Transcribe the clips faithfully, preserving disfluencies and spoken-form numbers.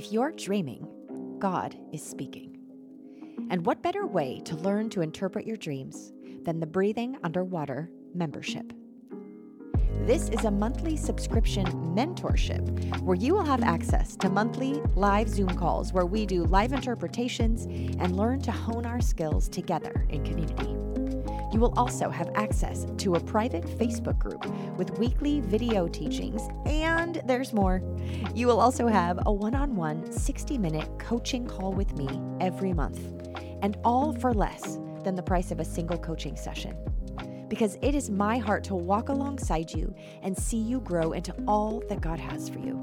If you're dreaming, God is speaking. And what better way to learn to interpret your dreams than the Breathing Underwater membership? This is a monthly subscription mentorship where you will have access to monthly live Zoom calls where we do live interpretations and learn to hone our skills together in community. You will also have access to a private Facebook group with weekly video teachings, and there's more. You will also have a one-on-one sixty-minute coaching call with me every month, and all for less than the price of a single coaching session. Because it is my heart to walk alongside you and see you grow into all that God has for you.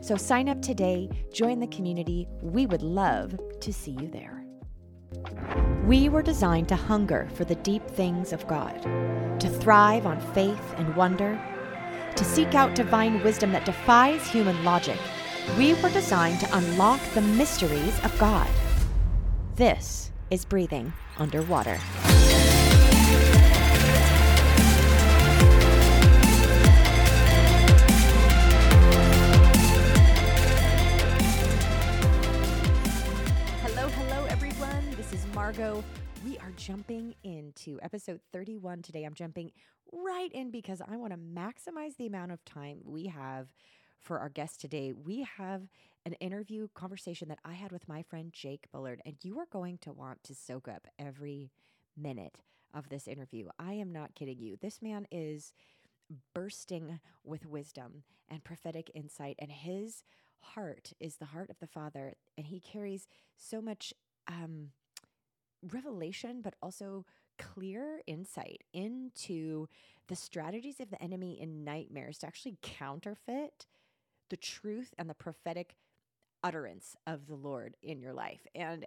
So sign up today, join the community. We would love to see you there. We were designed to hunger for the deep things of God, to thrive on faith and wonder, to seek out divine wisdom that defies human logic. We were designed to unlock the mysteries of God. This is Breathing Underwater. We are jumping into episode thirty-one today. I'm jumping right in because I want to maximize the amount of time we have for our guest today. We have an interview conversation that I had with my friend Jake Bullard, and you are going to want to soak up every minute of this interview. I am not kidding you. This man is bursting with wisdom and prophetic insight, and his heart is the heart of the Father, and he carries so much um revelation, but also clear insight into the strategies of the enemy in nightmares to actually counterfeit the truth and the prophetic utterance of the Lord in your life. And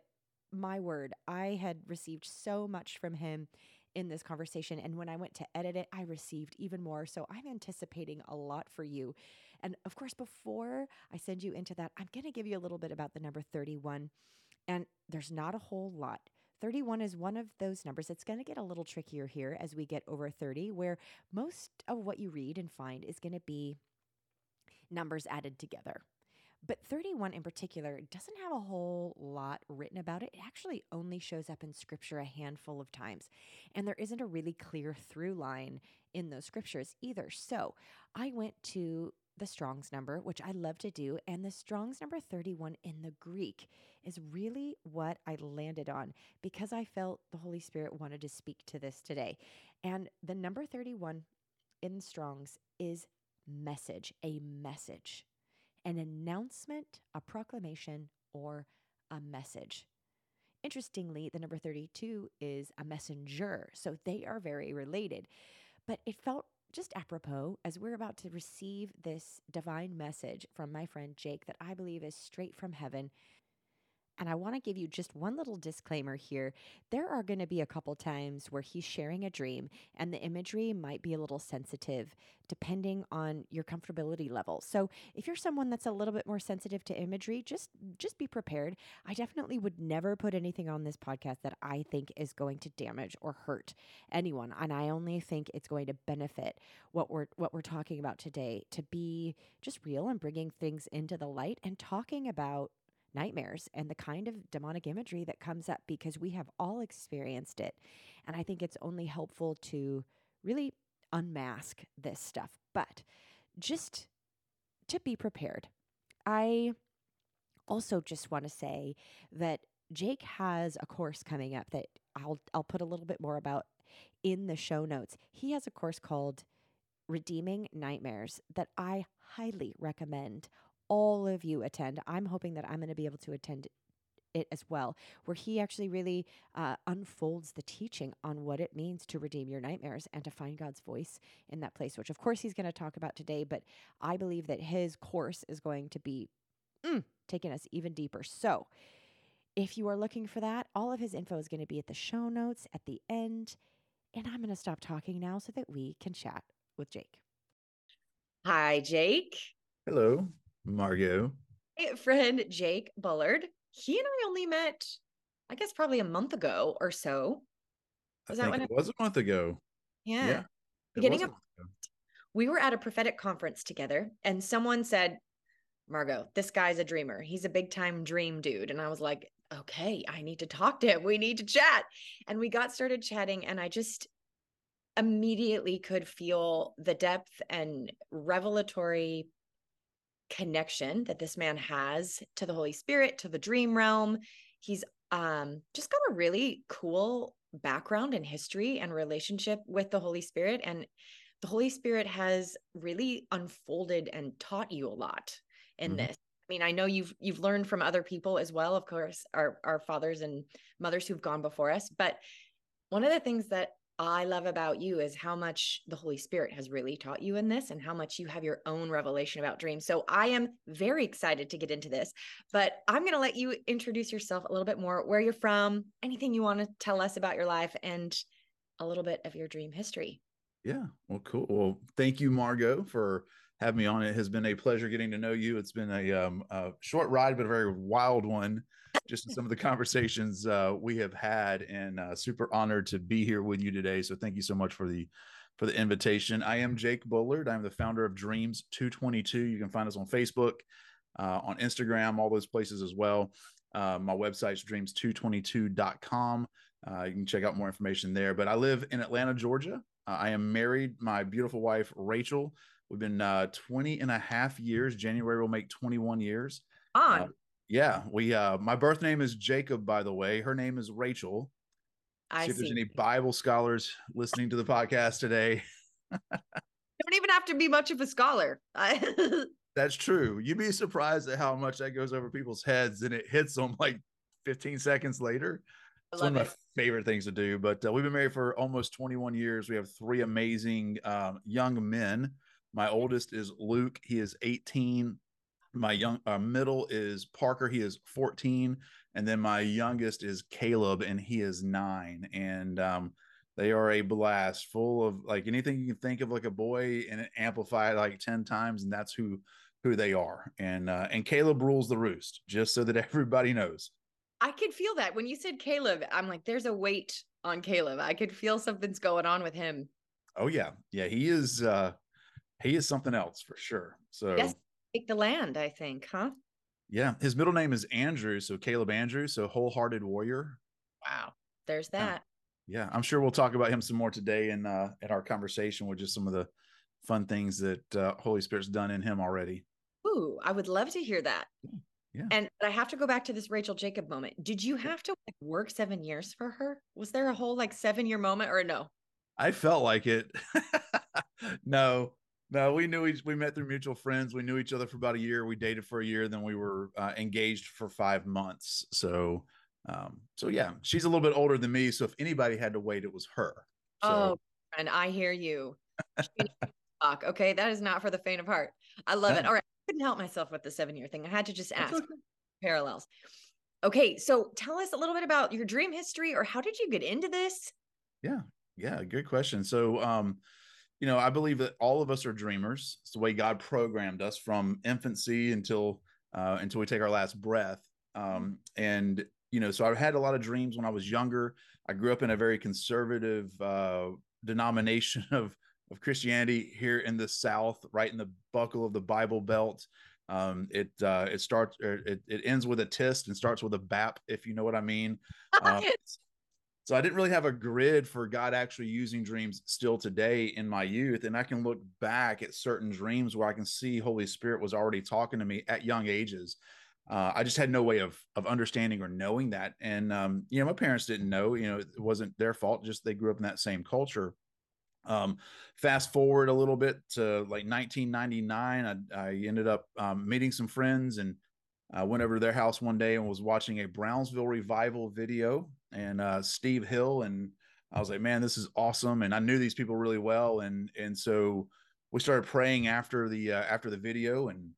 my word, I had received so much from him in this conversation. And when I went to edit it, I received even more. So I'm anticipating a lot for you. And of course, before I send you into that, I'm going to give you a little bit about the number thirty-one. And there's not a whole lot. thirty-one is one of those numbers. It's going to get a little trickier here as we get over thirty, where most of what you read and find is going to be numbers added together. But thirty-one in particular doesn't have a whole lot written about it. It actually only shows up in Scripture a handful of times. And there isn't a really clear through line in those Scriptures either. So I went to the Strong's number, which I love to do, and the Strong's number thirty-one in the Greek is really what I landed on because I felt the Holy Spirit wanted to speak to this today. And the number thirty-one in Strong's is message, a message, an announcement, a proclamation, or a message. Interestingly, the number thirty-two is a messenger, so they are very related, but it felt just apropos, as we're about to receive this divine message from my friend Jake that I believe is straight from heaven. And I want to give you just one little disclaimer here. There are going to be a couple times where he's sharing a dream, and the imagery might be a little sensitive depending on your comfortability level. So if you're someone that's a little bit more sensitive to imagery, just just be prepared. I definitely would never put anything on this podcast that I think is going to damage or hurt anyone. And I only think it's going to benefit what we're what we're talking about today, to be just real and bringing things into the light and talking about nightmares and the kind of demonic imagery that comes up, because we have all experienced it. And I think it's only helpful to really unmask this stuff. But just to be prepared, I also just want to say that Jake has a course coming up that I'll I'll put a little bit more about in the show notes. He has a course called Redeeming Nightmares that I highly recommend all of you attend. I'm hoping that I'm going to be able to attend it as well, where he actually really uh, unfolds the teaching on what it means to redeem your nightmares and to find God's voice in that place, which of course he's going to talk about today, but I believe that his course is going to be mm, taking us even deeper. So if you are looking for that, all of his info is going to be at the show notes at the end, and I'm going to stop talking now so that we can chat with Jake. Hi, Jake. Hello, Margot. Hey, friend Jake Bullard. He and I only met, I guess, probably a month ago or so. Was I that when it I... was a month ago? Yeah. yeah Beginning of, we were at a prophetic conference together, and someone said, Margo, this guy's a dreamer. He's a big time dream dude. And I was like, okay, I need to talk to him. We need to chat. And we got started chatting, and I just immediately could feel the depth and revelatory connection that this man has to the Holy Spirit, to the dream realm. He's um, just got a really cool background in history and relationship with the Holy Spirit. And the Holy Spirit has really unfolded and taught you a lot in mm-hmm. this. I mean, I know you've, you've learned from other people as well, of course, our, our fathers and mothers who've gone before us. But one of the things that I love about you is how much the Holy Spirit has really taught you in this, and how much you have your own revelation about dreams. So I am very excited to get into this, but I'm going to let you introduce yourself a little bit more, where you're from, anything you want to tell us about your life, and a little bit of your dream history. Yeah. Well, cool. Well, thank you, Margo, for having me on. It has been a pleasure getting to know you. It's been a, um, a short ride, but a very wild one. Just in some of the conversations uh, we have had, and uh, super honored to be here with you today. So thank you so much for the for the invitation. I am Jake Bullard. I'm the founder of Dreams two twenty-two. You can find us on Facebook, uh, on Instagram, all those places as well. Uh, my website's dreams two twenty-two dot com. Uh, you can check out more information there. But I live in Atlanta, Georgia. Uh, I am married. My beautiful wife, Rachel. We've been uh, twenty and a half years. January will make twenty-one years. On. Uh, Yeah, we. Uh, my birth name is Jacob, by the way. Her name is Rachel. I see. If there's any Bible scholars listening to the podcast today, don't even have to be much of a scholar. That's true. You'd be surprised at how much that goes over people's heads, and it hits them like fifteen seconds later. It's one of my favorite things to do. But uh, we've been married for almost twenty-one years. We have three amazing um, young men. My oldest is Luke. He is eighteen. My young uh, middle is Parker. He is fourteen. And then my youngest is Caleb, and he is nine. And um, they are a blast, full of like anything you can think of, like a boy, and amplified like ten times. And that's who who they are. And uh, and Caleb rules the roost, just so that everybody knows. I could feel that when you said Caleb, I'm like, there's a weight on Caleb. I could feel something's going on with him. Oh, yeah. Yeah, he is. Uh, he is something else for sure. So yes. Take the land, I think, huh? Yeah. His middle name is Andrew. So Caleb Andrew. So wholehearted warrior. Wow. There's that. Yeah. yeah. I'm sure we'll talk about him some more today in, uh, in our conversation, with just some of the fun things that uh, Holy Spirit's done in him already. Ooh, I would love to hear that. Yeah. yeah. And I have to go back to this Rachel Jacob moment. Did you have to like, work seven years for her? Was there a whole like seven year moment or no? I felt like it. No. No, we knew each, we met through mutual friends. We knew each other for about a year. We dated for a year. Then we were uh, engaged for five months. So, um, so yeah, she's a little bit older than me. So if anybody had to wait, it was her. So. Oh, and I hear you. Okay. That is not for the faint of heart. I love it. All right. I couldn't help myself with the seven year thing. I had to just ask. Okay. Parallels. Okay. So tell us a little bit about your dream history, or how did you get into this? Yeah. Yeah. Good question. So, um, you know, I believe that all of us are dreamers. It's the way God programmed us from infancy until uh, until we take our last breath. Um, and, you know, so I had a lot of dreams when I was younger. I grew up in a very conservative uh, denomination of, of Christianity here in the South, right in the buckle of the Bible Belt. Um, it uh, it starts it, it ends with a tist and starts with a bap, if you know what I mean. Uh, So I didn't really have a grid for God actually using dreams still today in my youth. And I can look back at certain dreams where I can see Holy Spirit was already talking to me at young ages. Uh, I just had no way of, of understanding or knowing that. And, um, you know, my parents didn't know, you know, it wasn't their fault. Just they grew up in that same culture. Um, fast forward a little bit to like nineteen ninety-nine, I, I ended up um, meeting some friends, and I went over to their house one day and was watching a Brownsville Revival video, and uh, Steve Hill. And I was like, man, this is awesome. And I knew these people really well. And, and so we started praying after the, uh, after the video, and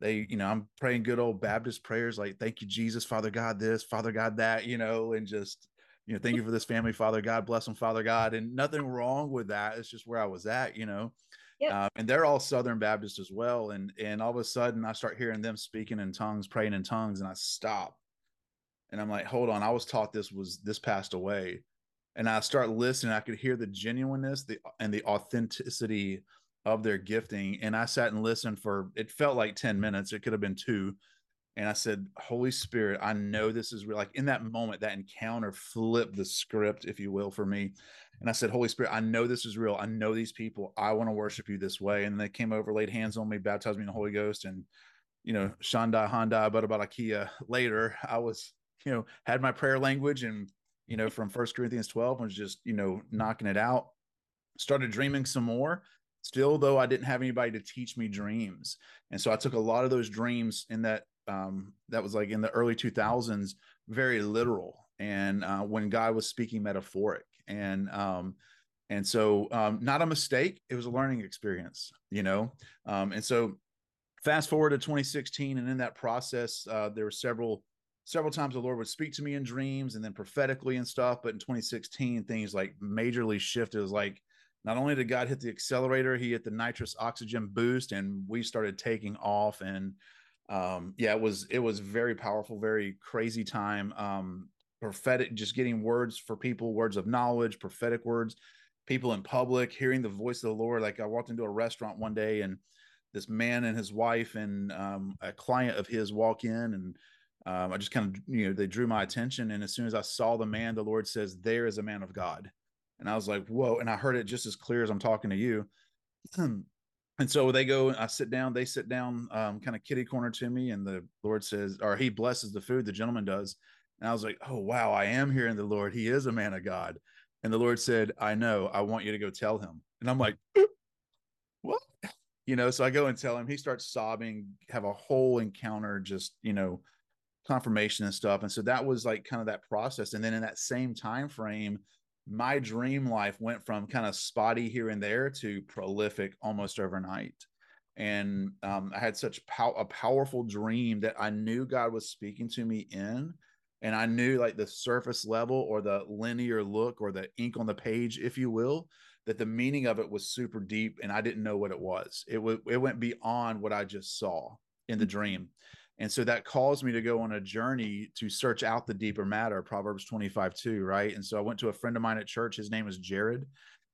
they, you know, I'm praying good old Baptist prayers. Like, thank you, Jesus, Father God, this, Father God, that, you know, and just, you know, thank you for this family, Father God, bless them, Father God. And nothing wrong with that. It's just where I was at, you know. Yep. Uh, and they're all Southern Baptist as well. And, and all of a sudden I start hearing them speaking in tongues, praying in tongues, and I stop. And I'm like, hold on, I was taught this was this passed away. And I start listening. I could hear the genuineness the, and the authenticity of their gifting. And I sat and listened for, it felt like ten minutes. It could have been two. And I said, Holy Spirit, I know this is real. Like in that moment, that encounter flipped the script, if you will, for me. And I said, Holy Spirit, I know this is real. I know these people. I want to worship you this way. And they came over, laid hands on me, baptized me in the Holy Ghost. And, you know, Shandai, Handai, but about Ikea later, I was, you know, had my prayer language and, you know, from First Corinthians twelve was just, you know, knocking it out. Started dreaming some more. Still, though, I didn't have anybody to teach me dreams. And so I took a lot of those dreams in that, um, that was like in the early two thousands, very literal. And uh, when God was speaking metaphoric. And um, and so um, not a mistake. It was a learning experience, you know. Um, and so fast forward to twenty sixteen. And in that process, uh, there were several Several times the Lord would speak to me in dreams and then prophetically and stuff. But in twenty sixteen, things like majorly shifted. It was like, not only did God hit the accelerator, he hit the nitrous oxygen boost and we started taking off. And um, yeah, it was, it was very powerful, very crazy time. Um, prophetic, just getting words for people, words of knowledge, prophetic words, people in public, hearing the voice of the Lord. Like I walked into a restaurant one day and this man and his wife and um, a client of his walk in and Um, I just kind of, you know, they drew my attention. And as soon as I saw the man, the Lord says, there is a man of God. And I was like, whoa. And I heard it just as clear as I'm talking to you. And so they go, I sit down, they sit down um, kind of kitty corner to me. And the Lord says, or he blesses the food, the gentleman does. And I was like, oh, wow, I am hearing the Lord. He is a man of God. And the Lord said, I know, I want you to go tell him. And I'm like, what? You know, so I go and tell him, he starts sobbing, have a whole encounter, just, you know, confirmation and stuff. And so that was like kind of that process. And then in that same time frame, my dream life went from kind of spotty here and there to prolific almost overnight. And um, I had such pow a powerful dream that I knew God was speaking to me in, and I knew like the surface level or the linear look or the ink on the page, if you will, that the meaning of it was super deep. And I didn't know what it was. It, it went beyond what I just saw in the dream. And so that caused me to go on a journey to search out the deeper matter, Proverbs twenty-five two, right? And so I went to a friend of mine at church. His name is Jared.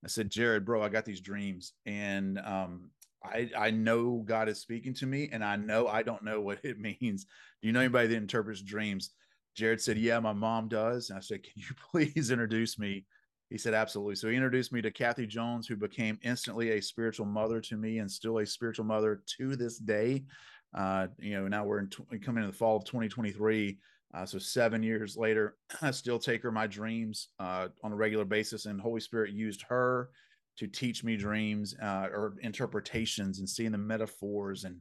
I said, Jared, bro, I got these dreams. And um, I, I know God is speaking to me, and I know I don't know what it means. Do you know anybody that interprets dreams? Jared said, yeah, my mom does. And I said, can you please introduce me? He said, absolutely. So he introduced me to Kathy Jones, who became instantly a spiritual mother to me and still a spiritual mother to this day. Uh, you know, now we're in coming in the fall of twenty twenty-three. Uh, so seven years later, I still take her my dreams uh, on a regular basis, and Holy Spirit used her to teach me dreams uh, or interpretations and seeing the metaphors and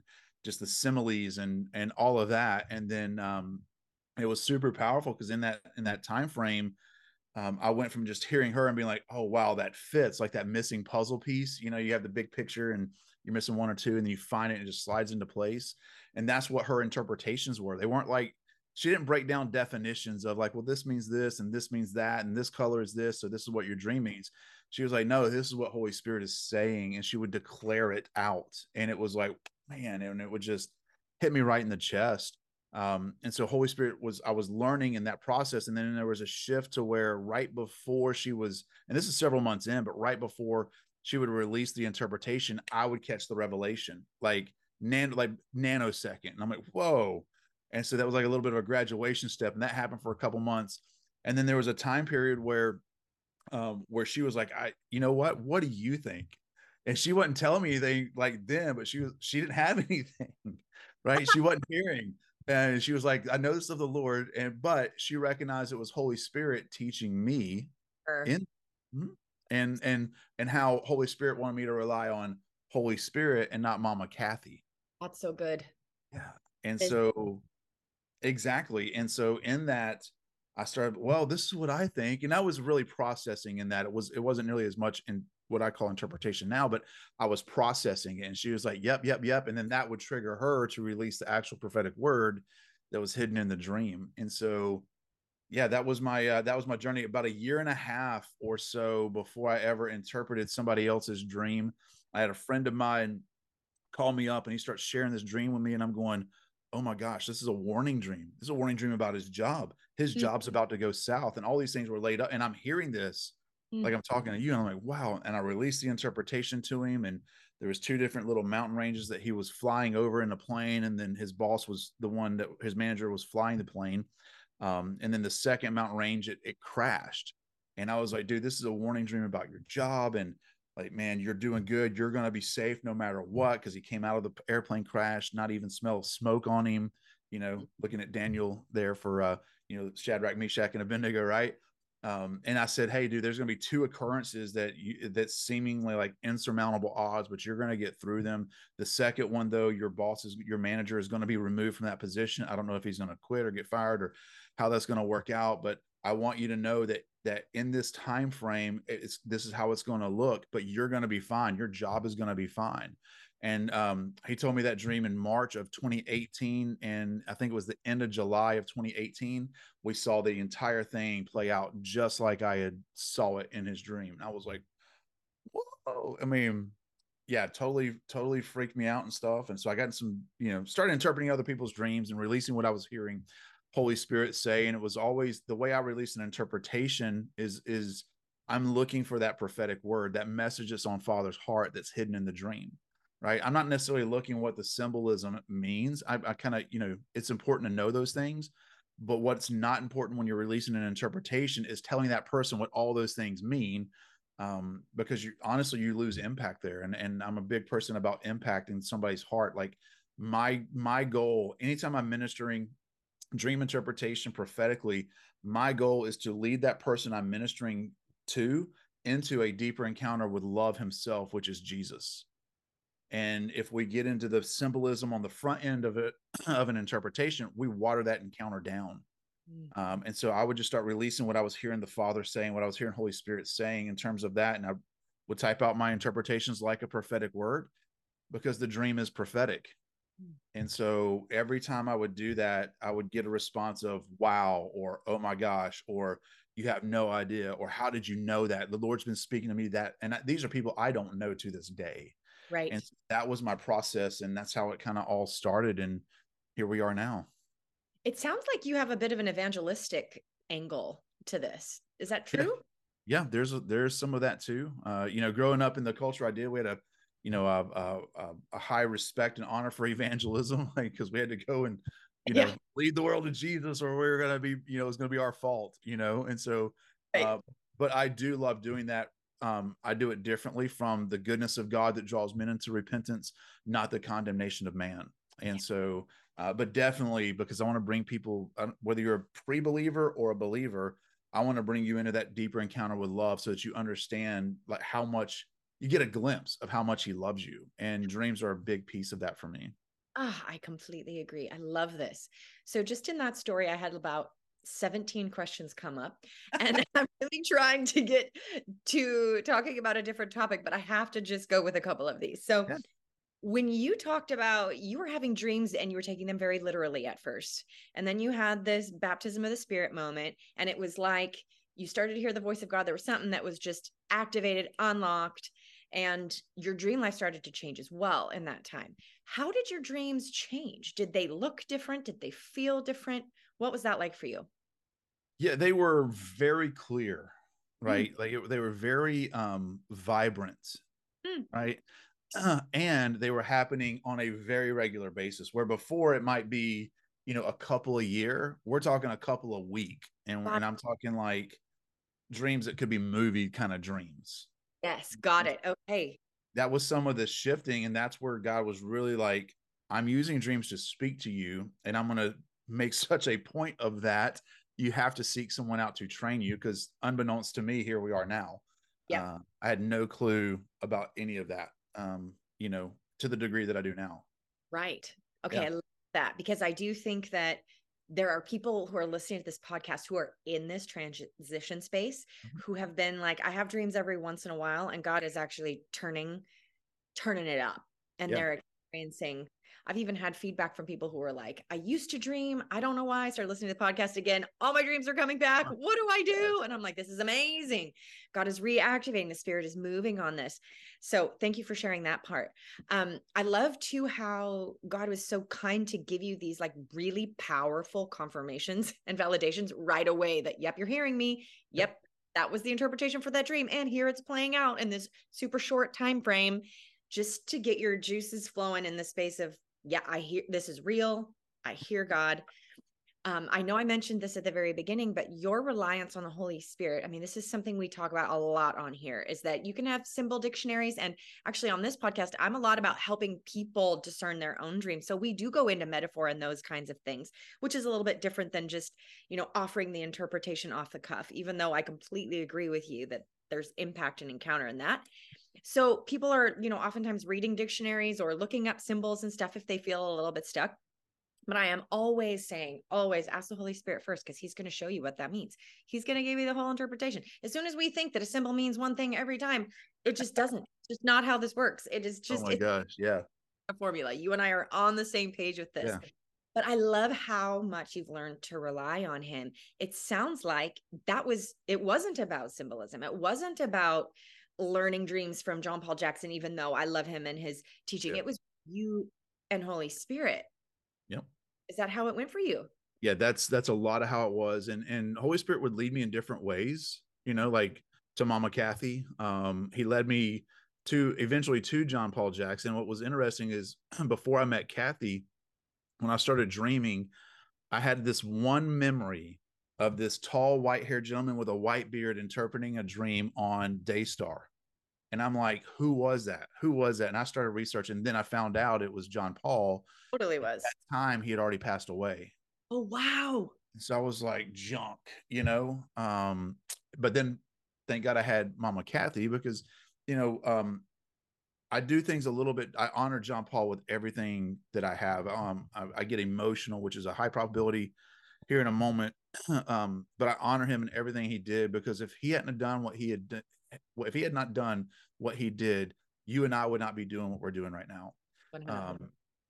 just the similes and and all of that. And then um, it was super powerful because in that in that time frame, um, I went from just hearing her and being like, "Oh wow, that fits!" Like that missing puzzle piece. You know, you have the big picture and you're missing one or two, and then you find it and it just slides into place. And that's what her interpretations were. They weren't like, she didn't break down definitions of like, well, this means this and this means that and this color is this, so this is what your dream means. She was like, no, this is what Holy Spirit is saying. And she would declare it out. And it was like, man, and it would just hit me right in the chest. Um, and so Holy Spirit was, I was learning in that process. And then there was a shift to where right before she was, and this is several months in, but right before she would release the interpretation, I would catch the revelation, like nan like nanosecond. And I'm like, whoa. And so that was like a little bit of a graduation step. And that happened for a couple months. And then there was a time period where, um, where she was like, I, you know what, what do you think? And she wasn't telling me anything like then, but she was, she didn't have anything, right? She wasn't hearing. And she was like, I know this of the Lord. And, but she recognized it was Holy Spirit teaching me sure. in hmm? And, and, and how Holy Spirit wanted me to rely on Holy Spirit and not Mama Kathy. That's so good. Yeah. And so exactly. And so in that I started, well, this is what I think. And I was really processing in that it was, it wasn't nearly as much in what I call interpretation now, but I was processing it. And she was like, yep, yep, yep. And then that would trigger her to release the actual prophetic word that was hidden in the dream. And so yeah, that was my, uh, that was my journey about a year and a half or so before I ever interpreted somebody else's dream. I had a friend of mine call me up and he starts sharing this dream with me. And I'm going, oh my gosh, this is a warning dream. This is a warning dream about his job. His mm-hmm. job's about to go south. And all these things were laid up and I'm hearing this, mm-hmm. like I'm talking to you and I'm like, wow. And I released the interpretation to him. And There was two different little mountain ranges that he was flying over in a plane, and then his boss was the one that his manager was flying the plane. Um, and then the second mountain range, it, it crashed. And I was like, dude, this is a warning dream about your job. And like, man, you're doing good. You're going to be safe no matter what. Cause he came out of the airplane crash, not even smell of smoke on him, you know, looking at Daniel there for, uh, you know, Shadrach, Meshach, and Abednego. Right. Um, and I said, hey dude, there's going to be two occurrences that you, that's seemingly like insurmountable odds, but you're going to get through them. The second one though, your boss is, your manager is going to be removed from that position. I don't know if he's going to quit or get fired or how that's going to work out, but I want you to know that, that in this time frame, it's, this is how it's going to look, but you're going to be fine. Your job is going to be fine. And um, he told me that dream in March of twenty eighteen. And I think it was the end of July of twenty eighteen. We saw the entire thing play out just like I had saw it in his dream. And I was like, whoa, I mean, yeah, totally, totally freaked me out and stuff. And so I got some, you know, started interpreting other people's dreams and releasing what I was hearing Holy Spirit say. And it was always the way I release an interpretation is, is I'm looking for that prophetic word, that message that's on Father's heart that's hidden in the dream. Right. I'm not necessarily looking what the symbolism means. I, I kind of, you know, it's important to know those things, but what's not important when you're releasing an interpretation is telling that person what all those things mean. Um, because you honestly, you lose impact there. And, and I'm a big person about impacting somebody's heart. Like my, my goal, anytime I'm ministering dream interpretation prophetically, my goal is to lead that person I'm ministering to into a deeper encounter with love himself, which is Jesus. And if we get into the symbolism on the front end of it, of an interpretation, we water that encounter down. Mm. Um, and so I would just start releasing what I was hearing the Father saying, what I was hearing Holy Spirit saying in terms of that. And I would type out my interpretations like a prophetic word because the dream is prophetic. Mm. And so every time I would do that, I would get a response of wow, or oh my gosh, or you have no idea, or how did you know that? The Lord's been speaking to me that, and I, these are people I don't know to this day. Right. And that was my process. And that's how it kind of all started. And here we are now. It sounds like you have a bit of an evangelistic angle to this. Is that true? Yeah, yeah, there's, a, there's some of that too. Uh, you know, growing up in the culture I did, we had a, you know, a, a, a high respect and honor for evangelism, like, cause we had to go and, you know, yeah. lead the world to Jesus, or we were going to be, you know, it's going to be our fault, you know? And so, right. uh, but I do love doing that. Um, I do it differently from the goodness of God that draws men into repentance, not the condemnation of man. And so, uh, but definitely because I want to bring people, uh, whether you're a pre-believer or a believer, I want to bring you into that deeper encounter with love so that you understand like how much you get a glimpse of how much he loves you. And dreams are a big piece of that for me. Ah, oh, I completely agree. I love this. So just in that story, I had about seventeen questions come up, and I'm really trying to get to talking about a different topic, but I have to just go with a couple of these. So yeah. When you talked about you were having dreams and you were taking them very literally at first, and then you had this baptism of the Spirit moment, and it was like you started to hear the voice of God. There was something that was just activated, unlocked, and your dream life started to change as well in that time. How did your dreams change? Did they look different? Did they feel different? What was that like for you? Yeah, they were very clear, right? Mm. Like it, they were very um, vibrant, mm. right? Uh, and they were happening on a very regular basis, where before it might be, you know, a couple a year. We're talking a couple a week. And, wow. and I'm talking like dreams that could be movie kind of dreams. Yes, got it. Okay. That was some of the shifting. And that's where God was really like, I'm using dreams to speak to you, and I'm going to make such a point of that. You have to seek someone out to train you, because unbeknownst to me, here we are now. Yeah. Uh, I had no clue about any of that, um, you know, to the degree that I do now. Right. Okay. Yeah. I love that, because I do think that there are people who are listening to this podcast who are in this transition space, mm-hmm. who have been like, I have dreams every once in a while, and God is actually turning, turning it up. And yeah. they're experiencing, I've even had feedback from people who are like, I used to dream. I don't know why I started listening to the podcast again. All my dreams are coming back. What do I do? And I'm like, this is amazing. God is reactivating. The Spirit is moving on this. So thank you for sharing that part. Um, I love too, how God was so kind to give you these like really powerful confirmations and validations right away that, yep, you're hearing me. Yep. That was the interpretation for that dream. And here it's playing out in this super short time frame. just to get your juices flowing in the space of, yeah, I hear, this is real. I hear God. Um, I know I mentioned this at the very beginning, but your reliance on the Holy Spirit. I mean, this is something we talk about a lot on here, is that you can have symbol dictionaries. And actually on this podcast, I'm a lot about helping people discern their own dreams. So we do go into metaphor and those kinds of things, which is a little bit different than just, you know, offering the interpretation off the cuff, even though I completely agree with you that there's impact and encounter in that. So people are, you know, oftentimes reading dictionaries or looking up symbols and stuff if they feel a little bit stuck. But I am always saying, always ask the Holy Spirit first, because he's going to show you what that means. He's going to give you the whole interpretation. As soon as we think that a symbol means one thing every time, it just doesn't. It's just not how this works. It is just, oh my gosh, yeah, a formula. You and I are on the same page with this. Yeah. But I love how much you've learned to rely on him. It sounds like that was, it wasn't about symbolism. It wasn't about learning dreams from John Paul Jackson, even though I love him and his teaching. Yeah. It was you and Holy Spirit. Yep. Is that how it went for you? Yeah, that's that's a lot of how it was. And and Holy Spirit would lead me in different ways, you know, like to Mama Kathy. Um, he led me to eventually to John Paul Jackson. What was interesting is before I met Kathy, when I started dreaming, I had this one memory of this tall white-haired gentleman with a white beard interpreting a dream on Daystar. And I'm like, who was that? Who was that? And I started researching. And then I found out it was John Paul. Totally was. At that time, he had already passed away. Oh, wow. And so I was like, junk, you know? Um, but then, thank God I had Mama Kathy, because, you know, um, I do things a little bit. I honor John Paul with everything that I have. Um, I, I get emotional, which is a high probability here in a moment. um, but I honor him in everything he did, because if he hadn't done what he had done, if he had not done what he did, you and I would not be doing what we're doing right now. Um,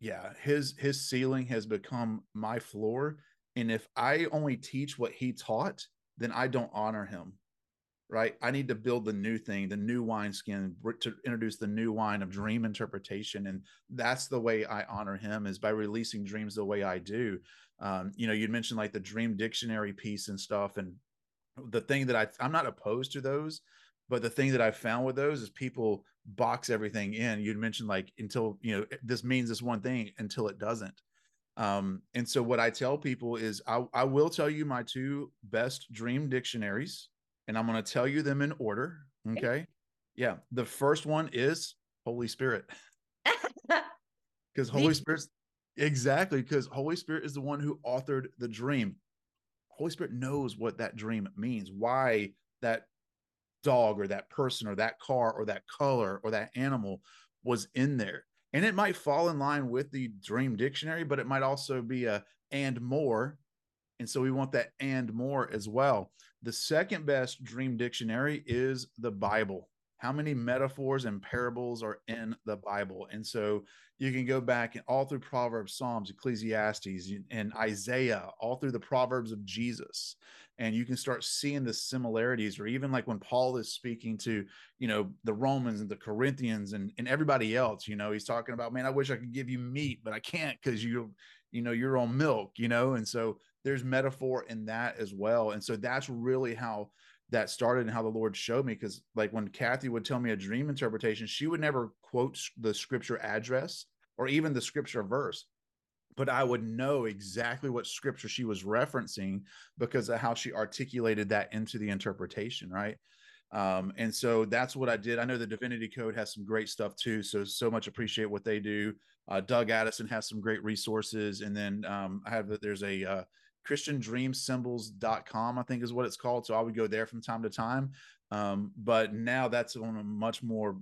yeah. His, his ceiling has become my floor. And if I only teach what he taught, then I don't honor him. Right. I need to build the new thing, the new wineskin, to introduce the new wine of dream interpretation. And that's the way I honor him, is by releasing dreams the way I do. Um, you know, you'd mentioned like the dream dictionary piece and stuff. And the thing that I, I'm not opposed to those, but the thing that I found with those is people box everything in. You'd mentioned like, until, you know, this means this one thing until it doesn't. Um, and so what I tell people is I, I will tell you my two best dream dictionaries, and I'm going to tell you them in order. Okay. okay. Yeah. The first one is Holy Spirit. Because Holy Spirit's exactly. Because Holy Spirit is the one who authored the dream. Holy Spirit knows what that dream means, why that dog or that person or that car or that color or that animal was in there. And it might fall in line with the dream dictionary, but it might also be a and more. And so we want that and more as well. The second best dream dictionary is the Bible. How many metaphors and parables are in the Bible? And so you can go back and all through Proverbs, Psalms, Ecclesiastes, and Isaiah, all through the Proverbs of Jesus. And you can start seeing the similarities, or even like when Paul is speaking to, you know, the Romans and the Corinthians and, and everybody else, you know, he's talking about, man, I wish I could give you meat, but I can't, because you, you know, you're on milk, you know? And so there's metaphor in that as well. And so that's really how that started and how the Lord showed me. Cause like when Kathy would tell me a dream interpretation, she would never quote the scripture address or even the scripture verse, but I would know exactly what scripture she was referencing because of how she articulated that into the interpretation. Right. Um, and so that's what I did. I know the Divinity Code has some great stuff too. So, so much appreciate what they do. Uh, Doug Addison has some great resources. And then, um, I have, there's a, uh, Christian dream symbols dot com, I think is what it's called. So I would go there from time to time. Um, but now that's on a much more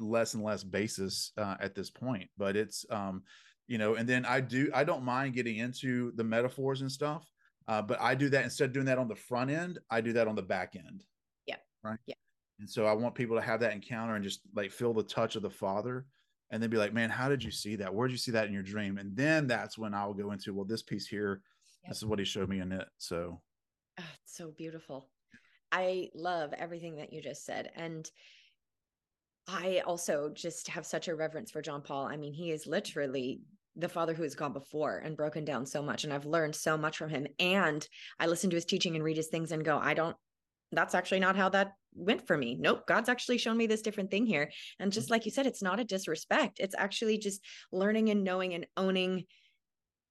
less and less basis uh, at this point, but it's, um, you know, and then I do, I don't mind getting into the metaphors and stuff, uh, but I do that instead of doing that on the front end, I do that on the back end. Yeah. Right. Yeah. And so I want people to have that encounter and just like feel the touch of the Father. And then be like, man, how did you see that? Where did you see that in your dream? And then that's when I'll go into, well, this piece here, yep. This is what he showed me in it. So oh, it's so beautiful. I love everything that you just said. And I also just have such a reverence for John Paul. I mean, he is literally the Father who has gone before and broken down so much. And I've learned so much from him. And I listen to his teaching and read his things and go, I don't that's actually not how that went for me. Nope. God's actually shown me this different thing here. And just like you said, it's not a disrespect. It's actually just learning and knowing and owning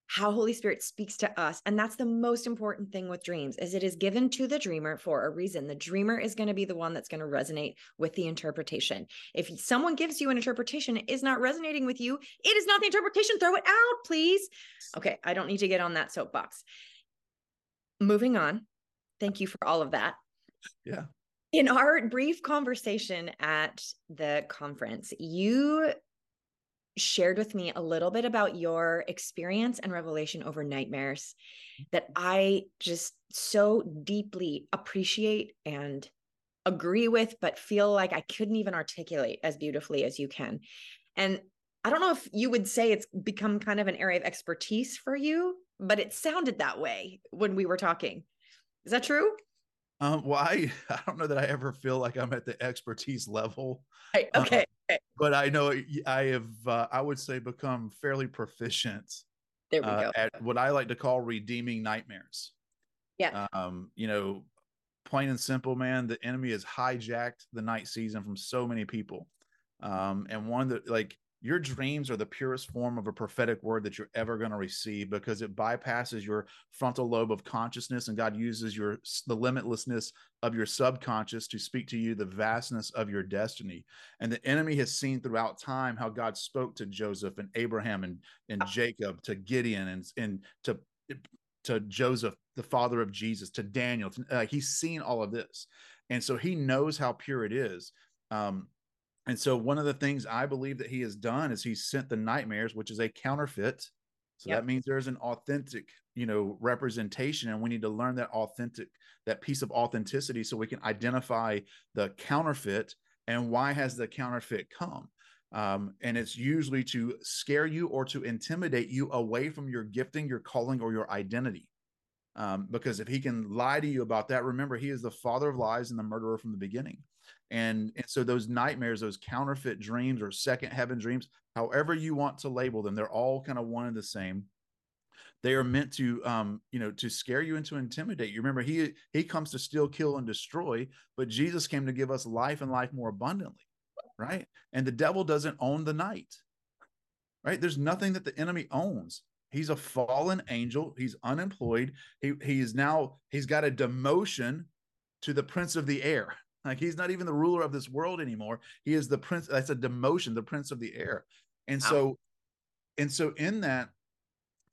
how Holy Spirit speaks to us. And that's the most important thing with dreams, is it is given to the dreamer for a reason. The dreamer is going to be the one that's going to resonate with the interpretation. If someone gives you an interpretation, it is not resonating with you. It is not the interpretation. Throw it out, please. Okay. I don't need to get on that soapbox. Moving on. Thank you for all of that. Yeah. In our brief conversation at the conference, you shared with me a little bit about your experience and revelation over nightmares that I just so deeply appreciate and agree with, but feel like I couldn't even articulate as beautifully as you can. And I don't know if you would say it's become kind of an area of expertise for you, but it sounded that way when we were talking. Is that true? Um, well, I, I don't know that I ever feel like I'm at the expertise level. Right, okay. Um, okay. But I know I have, uh, I would say, become fairly proficient there we uh, go. at what I like to call redeeming nightmares. Yeah. Um, you know, plain and simple, man, the enemy has hijacked the night season from so many people. Um, and one that, like, your dreams are the purest form of a prophetic word that you're ever going to receive, because it bypasses your frontal lobe of consciousness, and God uses your the limitlessness of your subconscious to speak to you the vastness of your destiny. And the enemy has seen throughout time how God spoke to Joseph and Abraham and, and Jacob, to Gideon and, and to, to Joseph, the father of Jesus, to Daniel. Uh, he's seen all of this. And so he knows how pure it is. Um, And so one of the things I believe that he has done is he sent the nightmares, which is a counterfeit. So yep. that means there's an authentic, you know, representation, and we need to learn that authentic, that piece of authenticity, so we can identify the counterfeit and why has the counterfeit come. Um, and it's usually to scare you or to intimidate you away from your gifting, your calling, or your identity. Um, because if he can lie to you about that, remember, he is the father of lies and the murderer from the beginning. And, and so those nightmares, those counterfeit dreams or second heaven dreams, however you want to label them, they're all kind of one and the same. They are meant to, um, you know, to scare you and to intimidate you. Remember, he, he comes to steal, kill, and destroy, but Jesus came to give us life and life more abundantly, right? And the devil doesn't own the night, right? There's nothing that the enemy owns. He's a fallen angel. He's unemployed. He, he is now, he's got a demotion to the prince of the air. Like, he's not even the ruler of this world anymore. He is the prince. That's a demotion, the prince of the air. And wow. so, and so in that,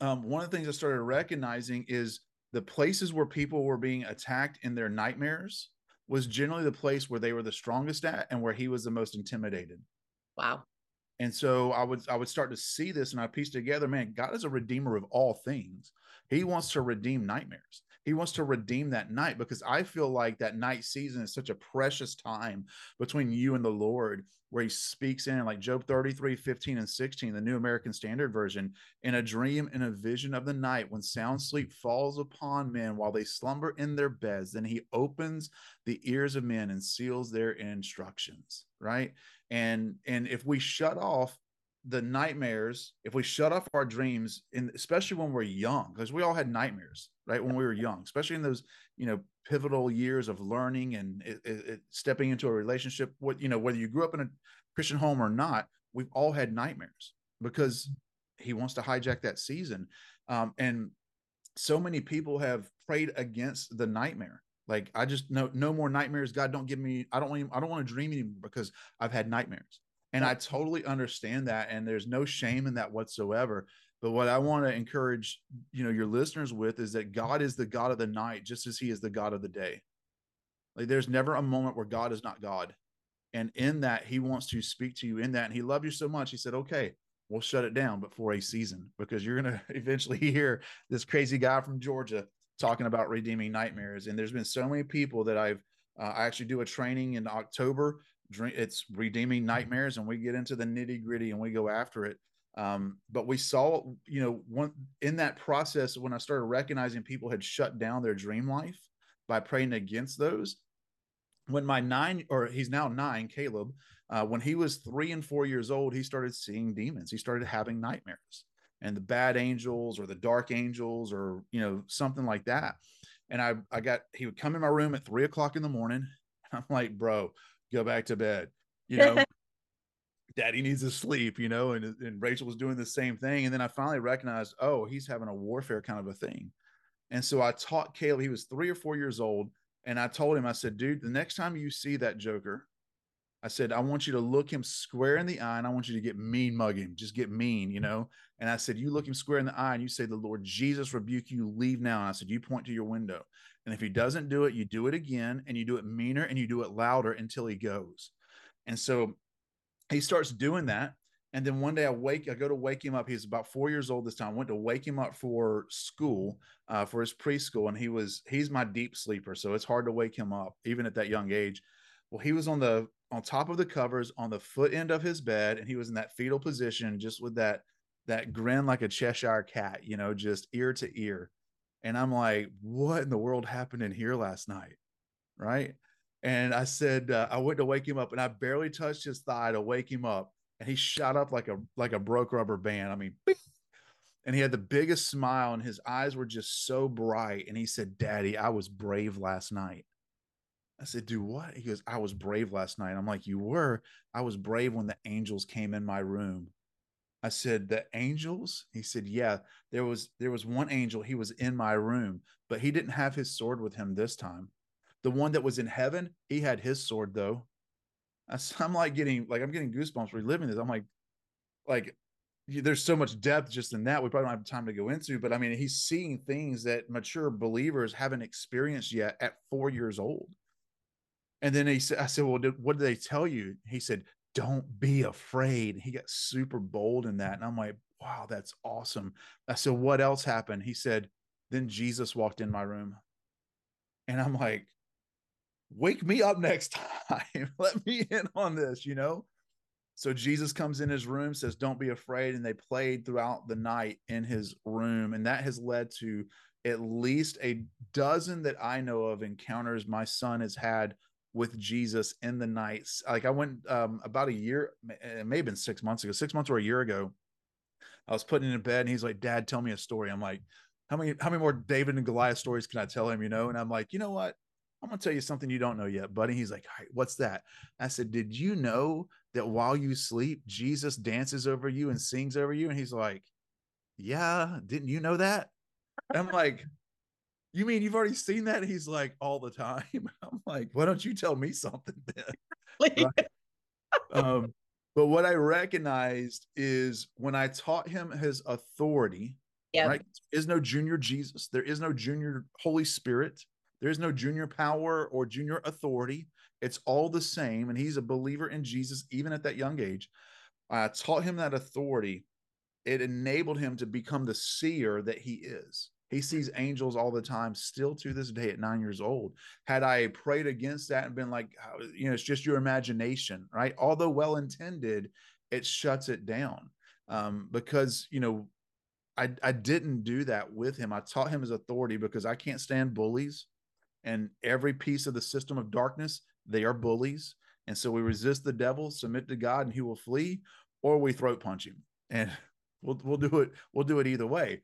um, one of the things I started recognizing is the places where people were being attacked in their nightmares was generally the place where they were the strongest at and where he was the most intimidated. Wow. And so I would, I would start to see this, and I pieced together, man, God is a redeemer of all things. He wants to redeem nightmares. He wants to redeem that night, because I feel like that night season is such a precious time between you and the Lord, where he speaks in, like Job thirty-three, fifteen and sixteen, the New American Standard Version, in a dream and a vision of the night when sound sleep falls upon men while they slumber in their beds, then he opens the ears of men and seals their instructions, right? And, and if we shut off the nightmares, if we shut off our dreams, in, especially when we're young, because we all had nightmares, right? When we were young, especially in those, you know, pivotal years of learning and it, it, stepping into a relationship, what, you know, whether you grew up in a Christian home or not, we've all had nightmares, because he wants to hijack that season. Um, and so many people have prayed against the nightmare. Like, I just no, no more nightmares. God, don't give me, I don't want, I don't want to dream anymore because I've had nightmares. And I totally understand that. And there's no shame in that whatsoever. But what I want to encourage, you know, your listeners with is that God is the God of the night, just as he is the God of the day. Like, there's never a moment where God is not God. And in that, he wants to speak to you in that. And he loved you so much. He said, okay, we'll shut it down, but for a season, because you're going to eventually hear this crazy guy from Georgia talking about redeeming nightmares. And there's been so many people that I've, uh, I actually do a training in October. It's redeeming nightmares, and we get into the nitty gritty and we go after it. Um, but we saw, you know, one in that process, when I started recognizing people had shut down their dream life by praying against those. When my nine, or he's now nine, Caleb, uh, when he was three and four years old, he started seeing demons. He started having nightmares and the bad angels or the dark angels or, you know, something like that. And I, I got, he would come in my room at three o'clock in the morning. I'm like, bro, go back to bed. You know, daddy needs to sleep, you know, and, and Rachel was doing the same thing. And then I finally recognized, oh, he's having a warfare kind of a thing. And so I taught Caleb, he was three or four years old. And I told him, I said, dude, the next time you see that joker, I said, I want you to look him square in the eye and I want you to get mean mug him. Just get mean, you know? And I said, you look him square in the eye and you say, the Lord Jesus rebuke you, leave now. And I said, you point to your window. And if he doesn't do it, you do it again and you do it meaner and you do it louder until he goes. And so he starts doing that. And then one day I wake, I go to wake him up. He's about four years old this time. I went to wake him up for school, uh, for his preschool. And he was, he's my deep sleeper. So it's hard to wake him up even at that young age. Well, he was on the, on top of the covers on the foot end of his bed. And he was in that fetal position, just with that, that grin, like a Cheshire cat, you know, just ear to ear. And I'm like, what in the world happened in here last night? Right. And I said, uh, I went to wake him up and I barely touched his thigh to wake him up. And he shot up like a, like a broke rubber band. I mean, beep. And he had the biggest smile and his eyes were just so bright. And he said, Daddy, I was brave last night. I said, do what? He goes, I was brave last night. I'm like, you were? I was brave when the angels came in my room. I said, the angels? He said, yeah, there was, there was one angel. He was in my room, but he didn't have his sword with him this time. The one that was in heaven, he had his sword though. I'm like getting, like, I'm getting goosebumps reliving this. I'm like, like there's so much depth just in that. We probably don't have time to go into, but I mean, he's seeing things that mature believers haven't experienced yet at four years old. And then he said, I said, well, did, what did they tell you? He said, don't be afraid. He got super bold in that. And I'm like, wow, that's awesome. I said, what else happened? He said, then Jesus walked in my room. And I'm like, wake me up next time. Let me in on this, you know? So Jesus comes in his room, says, don't be afraid. And they played throughout the night in his room. And that has led to at least a dozen that I know of encounters my son has had with Jesus in the nights. Like I went um, about a year, it may have been six months ago, six months or a year ago. I was putting him in bed and he's like, Dad, tell me a story. I'm like, how many, how many more David and Goliath stories can I tell him? You know? And I'm like, you know what? I'm going to tell you something you don't know yet, buddy. He's like, all right, what's that? I said, did you know that while you sleep, Jesus dances over you and sings over you? And he's like, yeah, didn't you know that? And I'm like, you mean you've already seen that? He's like, all the time. I'm like, why don't you tell me something then? Right? um, but what I recognized is when I taught him his authority, yep. Right? There is no junior Jesus. There is no junior Holy Spirit. There is no junior power or junior authority. It's all the same. And he's a believer in Jesus, even at that young age. I taught him that authority. It enabled him to become the seer that he is. He sees angels all the time, still to this day at nine years old. Had I prayed against that and been like, you know, it's just your imagination, right? Although well-intended, it shuts it down um, because, you know, I, I didn't do that with him. I taught him his authority because I can't stand bullies, and every piece of the system of darkness, they are bullies. And so we resist the devil, submit to God, and he will flee, or we throat punch him. And we'll, we'll do it. We'll do it either way.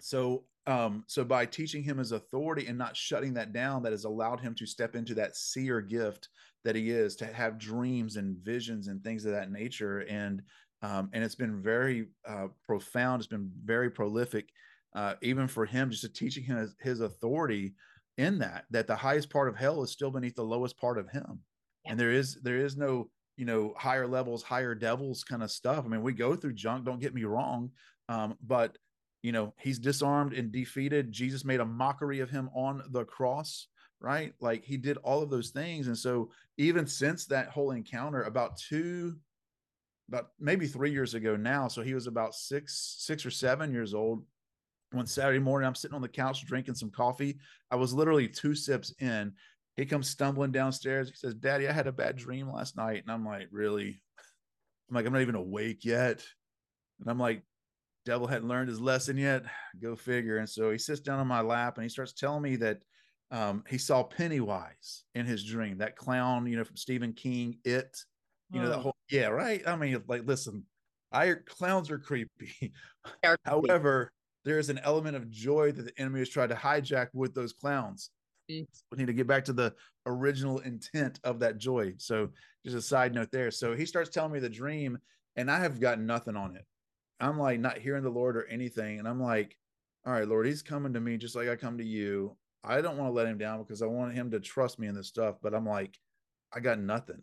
So, um, so by teaching him his authority and not shutting that down, that has allowed him to step into that seer gift that he is, to have dreams and visions and things of that nature. And, um, and it's been very, uh, profound. It's been very prolific, uh, even for him, just to teaching him his, his authority in that, that the highest part of hell is still beneath the lowest part of him. Yeah. And there is, there is no, you know, higher levels, higher devils kind of stuff. I mean, we go through junk, don't get me wrong. Um, but you know, he's disarmed and defeated. Jesus made a mockery of him on the cross, right? Like he did all of those things. And so even since that whole encounter about two, about maybe three years ago now, so he was about six, six or seven years old. One Saturday morning, I'm sitting on the couch drinking some coffee. I was literally two sips in. He comes stumbling downstairs. He says, Daddy, I had a bad dream last night. And I'm like, really? I'm like, I'm not even awake yet. And I'm like, devil hadn't learned his lesson yet. Go figure. And so he sits down on my lap and he starts telling me that um, he saw Pennywise in his dream. That clown, you know, from Stephen King, it, you oh. know, that whole, yeah, right. I mean, like, listen, I clowns are creepy. However, there is an element of joy that the enemy has tried to hijack with those clowns. Mm-hmm. We need to get back to the original intent of that joy. So just a side note there. So he starts telling me the dream and I have gotten nothing on it. I'm like not hearing the Lord or anything. And I'm like, all right, Lord, he's coming to me just like I come to you. I don't want to let him down because I want him to trust me in this stuff. But I'm like, I got nothing.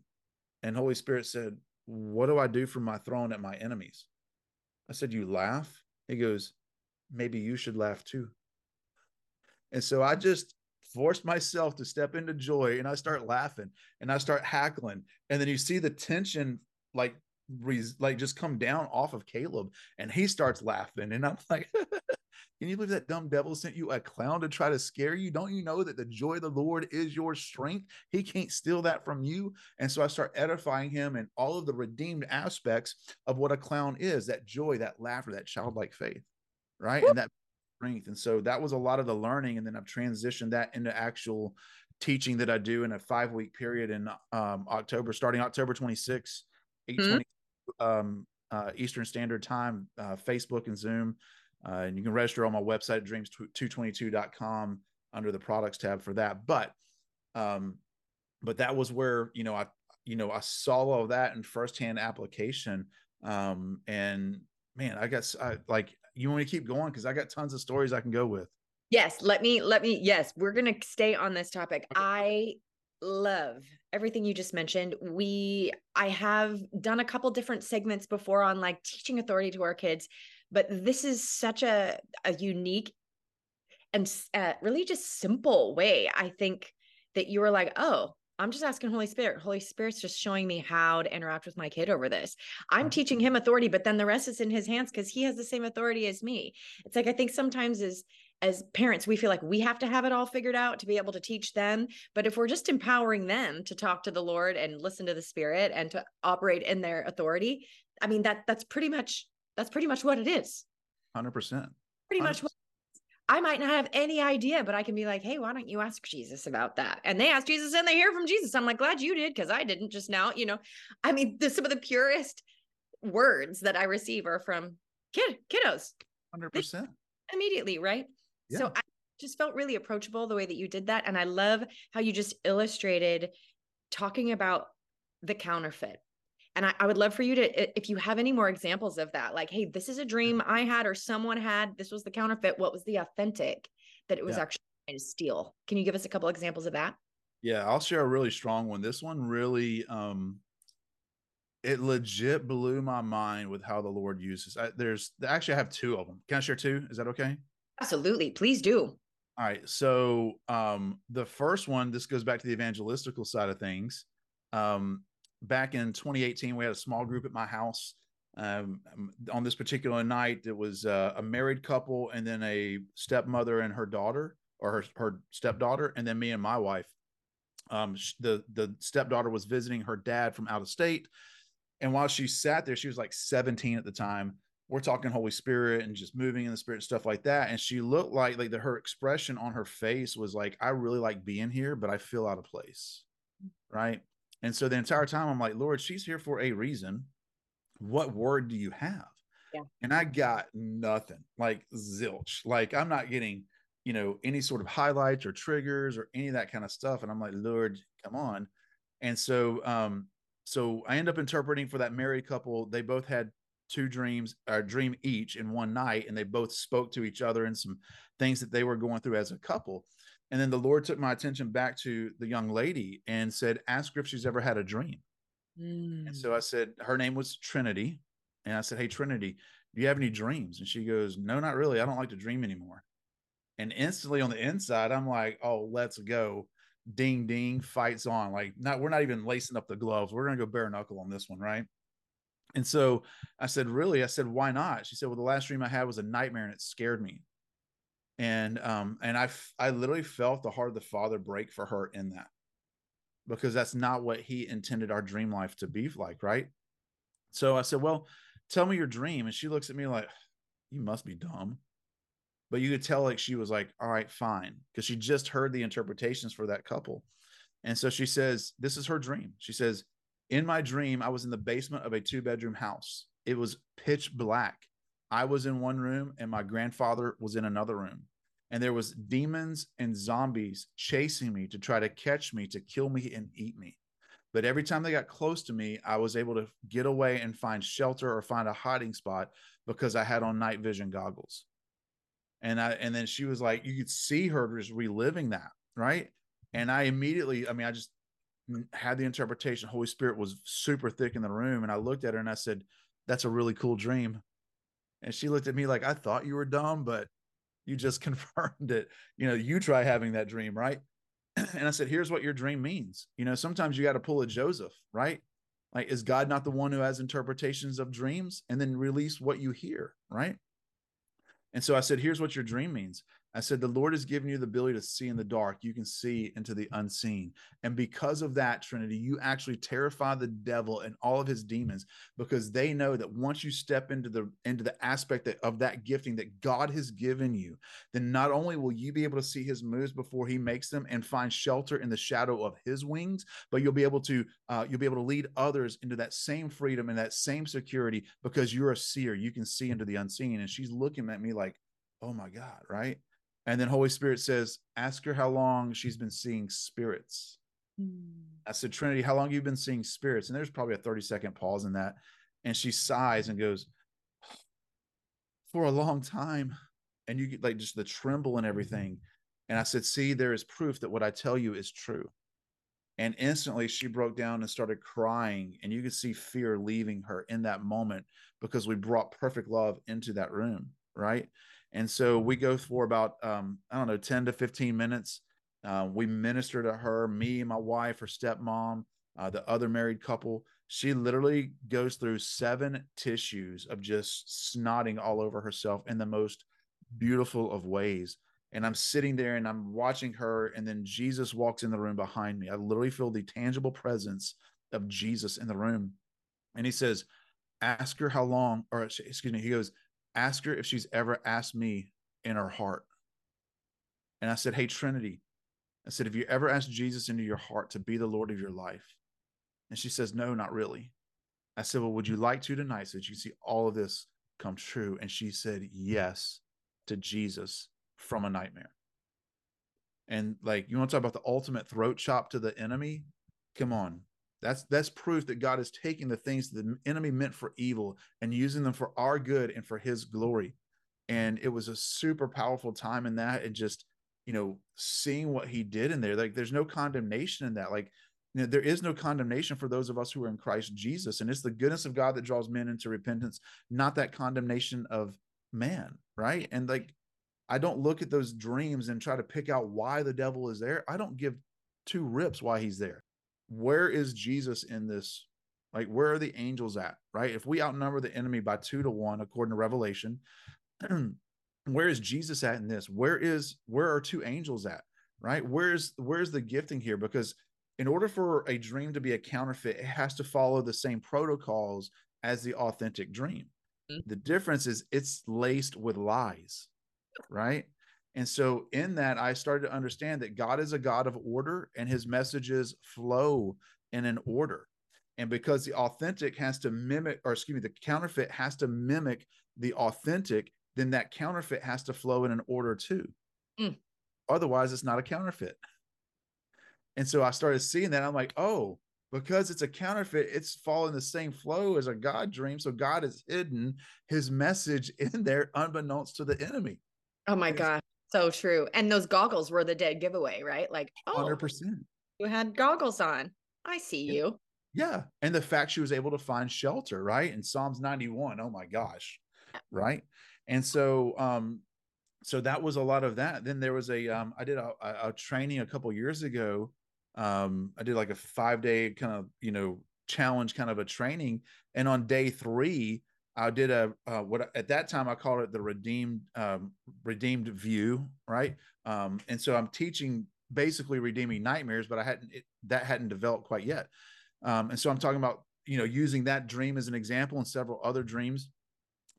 And Holy Spirit said, what do I do for my throne at my enemies? I said, you laugh? He goes, maybe you should laugh too. And so I just forced myself to step into joy and I start laughing and I start hackling. And then you see the tension, like, like just come down off of Caleb and he starts laughing. And I'm like, can you believe that dumb devil sent you a clown to try to scare you? Don't you know that the joy of the Lord is your strength? He can't steal that from you. And so I start edifying him and all of the redeemed aspects of what a clown is, that joy, that laughter, that childlike faith, right? Woo! And that strength. And so that was a lot of the learning. And then I've transitioned that into actual teaching that I do in a five week period in um, October, starting October twenty-sixth, eight twenty mm-hmm. um, uh, Eastern Standard Time, uh, Facebook and Zoom. Uh, and you can register on my website, dreams two twenty-two dot com, under the products tab for that. But, um, but that was where, you know, I, you know, I saw all of that in firsthand application. Um, and man, I guess I like, you want me to keep going? 'Cause I got tons of stories I can go with. Yes. Let me, let me, yes, we're going to stay on this topic. Okay. I love everything you just mentioned. We, I have done a couple different segments before on like teaching authority to our kids, but this is such a, a unique and uh, really just simple way. I think that you were like, oh, I'm just asking Holy Spirit. Holy Spirit's just showing me how to interact with my kid over this. I'm teaching him authority, but then the rest is in his hands because he has the same authority as me. It's like, I think sometimes as, as parents, we feel like we have to have it all figured out to be able to teach them. But if we're just empowering them to talk to the Lord and listen to the Spirit and to operate in their authority, I mean, that that's pretty much That's pretty much what it is. one hundred percent. Pretty much what it is. I might not have any idea, but I can be like, hey, why don't you ask Jesus about that? And they ask Jesus and they hear from Jesus. I'm like, glad you did, because I didn't just now, you know. I mean, the, some of the purest words that I receive are from kid kiddos. one hundred percent. Immediately, right? Yeah. So I just felt really approachable the way that you did that. And I love how you just illustrated talking about the counterfeit. And I, I would love for you to, if you have any more examples of that, like, hey, this is a dream I had, or someone had, this was the counterfeit. What was the authentic that it was yeah. actually trying to steal? Can you give us a couple examples of that? Yeah, I'll share a really strong one. This one really, um, it legit blew my mind with how the Lord uses. I, there's actually, I have two of them. Can I share two? Is that okay? Absolutely. Please do. All right. So um, the first one, this goes back to the evangelistical side of things. Um, Back in twenty eighteen, we had a small group at my house. Um, on this particular night, it was uh, a married couple and then a stepmother and her daughter, or her, her stepdaughter, and then me and my wife. Um, the, the stepdaughter was visiting her dad from out of state. And while she sat there, she was like seventeen at the time. We're talking Holy Spirit and just moving in the Spirit and stuff like that. And she looked like, like the, her expression on her face was like, I really like being here, but I feel out of place, right? And so the entire time I'm like, Lord, she's here for a reason. What word do you have? Yeah. And I got nothing, like zilch. Like I'm not getting, you know, any sort of highlights or triggers or any of that kind of stuff. And I'm like, Lord, come on. And so, um, so I end up interpreting for that married couple. They both had two dreams, or dream each in one night. And they both spoke to each other and some things that they were going through as a couple. And then the Lord took my attention back to the young lady and said, ask her if she's ever had a dream. Mm. And so I said, her name was Trinity. And I said, hey, Trinity, do you have any dreams? And she goes, no, not really. I don't like to dream anymore. And instantly on the inside, I'm like, oh, let's go. Ding, ding, fights on. Like, not, we're not even lacing up the gloves. We're going to go bare knuckle on this one, right? And so I said, really? I said, why not? She said, well, the last dream I had was a nightmare and it scared me. And, um, and I, I literally felt the heart of the Father break for her in that, because that's not what he intended our dream life to be like. Right. So I said, well, tell me your dream. And she looks at me like, you must be dumb, but you could tell, like, she was like, all right, fine. 'Cause she just heard the interpretations for that couple. And so she says, this is her dream. She says, in my dream, I was in the basement of a two bedroom house. It was pitch black. I was in one room and my grandfather was in another room. And there was demons and zombies chasing me to try to catch me, to kill me and eat me. But every time they got close to me, I was able to get away and find shelter or find a hiding spot because I had on night vision goggles. And I, and then she was like, you could see her just reliving that. Right. And I immediately, I mean, I just had the interpretation. Holy Spirit was super thick in the room. And I looked at her and I said, that's a really cool dream. And she looked at me like, I thought you were dumb, but you just confirmed it. You know, you try having that dream, right? And I said, here's what your dream means. You know, sometimes you got to pull a Joseph, right? Like, is God not the one who has interpretations of dreams? And then release what you hear, right? And so I said, here's what your dream means. I said, the Lord has given you the ability to see in the dark. You can see into the unseen. And because of that, Trinity, you actually terrify the devil and all of his demons, because they know that once you step into the, into the aspect that, of that gifting that God has given you, then not only will you be able to see his moves before he makes them and find shelter in the shadow of his wings, but you'll be able to, uh, you'll be able to lead others into that same freedom and that same security, because you're a seer. You can see into the unseen. And she's looking at me like, oh my God, right? And then Holy Spirit says, ask her how long she's been seeing spirits. Mm. I said, Trinity, how long have you been seeing spirits? And there's probably a thirty second pause in that. And she sighs and goes, for a long time. And you get like just the tremble and everything. And I said, see, there is proof that what I tell you is true. And instantly she broke down and started crying. And you could see fear leaving her in that moment, because we brought perfect love into that room. Right. And so we go for about, um, I don't know, ten to fifteen minutes. Uh, we minister to her, me, my wife, her stepmom, uh, the other married couple. She literally goes through seven tissues of just snotting all over herself in the most beautiful of ways. And I'm sitting there and I'm watching her. And then Jesus walks in the room behind me. I literally feel the tangible presence of Jesus in the room. And he says, ask her how long, or excuse me, he goes, ask her if she's ever asked me in her heart. And I said, hey, Trinity, I said, have you ever asked Jesus into your heart to be the Lord of your life? And she says, no, not really. I said, well, would you like to tonight so that you can see all of this come true? And she said, yes, to Jesus from a nightmare. And like, you want to talk about the ultimate throat chop to the enemy? Come on. That's that's proof that God is taking the things the enemy meant for evil and using them for our good and for his glory. And it was a super powerful time in that, and just, you know, seeing what he did in there. Like, there's no condemnation in that. Like, you know, there is no condemnation for those of us who are in Christ Jesus. And it's the goodness of God that draws men into repentance, not that condemnation of man, right? And like, I don't look at those dreams and try to pick out why the devil is there. I don't give two rips why he's there. Where is Jesus in this? Like, where are the angels at, right? If we outnumber the enemy by two to one, according to Revelation, where is Jesus at in this? Where is, where are two angels at, right? Where's, where's the gifting here? Because in order for a dream to be a counterfeit, it has to follow the same protocols as the authentic dream. Mm-hmm. The difference is it's laced with lies, right? And so in that, I started to understand that God is a God of order, and his messages flow in an order. And because the authentic has to mimic, or excuse me, the counterfeit has to mimic the authentic, then that counterfeit has to flow in an order too. Mm. Otherwise, it's not a counterfeit. And so I started seeing that. I'm like, oh, because it's a counterfeit, it's following the same flow as a God dream. So God has hidden his message in there unbeknownst to the enemy. Oh my God. So true. And those goggles were the dead giveaway, right? Like, oh, one hundred percent. You had goggles on. I see yeah. you. Yeah. And the fact she was able to find shelter, right? In Psalms ninety-one. Oh my gosh. Right. And so, um, so that was a lot of that. Then there was a, um, I did a, a, a training a couple years ago. Um, I did like a five day kind of, you know, challenge kind of a training. And on day three, I did a, uh, what at that time I called it the redeemed, um, redeemed view. Right. Um, and so I'm teaching basically redeeming nightmares, but I hadn't, it, that hadn't developed quite yet. Um, and so I'm talking about, you know, using that dream as an example and several other dreams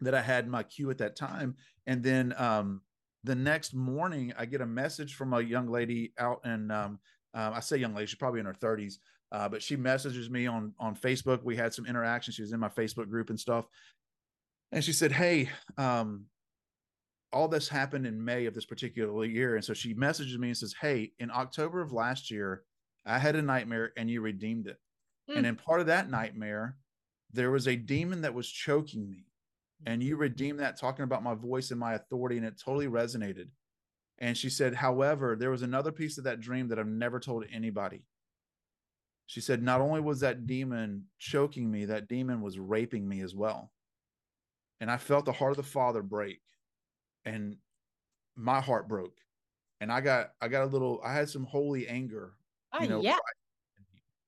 that I had in my queue at that time. And then, um, the next morning I get a message from a young lady out in, um, um I say young lady, she's probably in her thirties. Uh, but she messages me on, on Facebook. We had some interaction. She was in my Facebook group and stuff. And she said, hey, um, all this happened in May of this particular year. And so she messages me and says, hey, in October of last year, I had a nightmare and you redeemed it. Mm. And in part of that nightmare, there was a demon that was choking me. And you redeemed that, talking about my voice and my authority. And it totally resonated. And she said, however, there was another piece of that dream that I've never told anybody. She said, not only was that demon choking me, that demon was raping me as well. And I felt the heart of the Father break, and my heart broke. And I got, I got a little, I had some holy anger, oh, you know, yeah.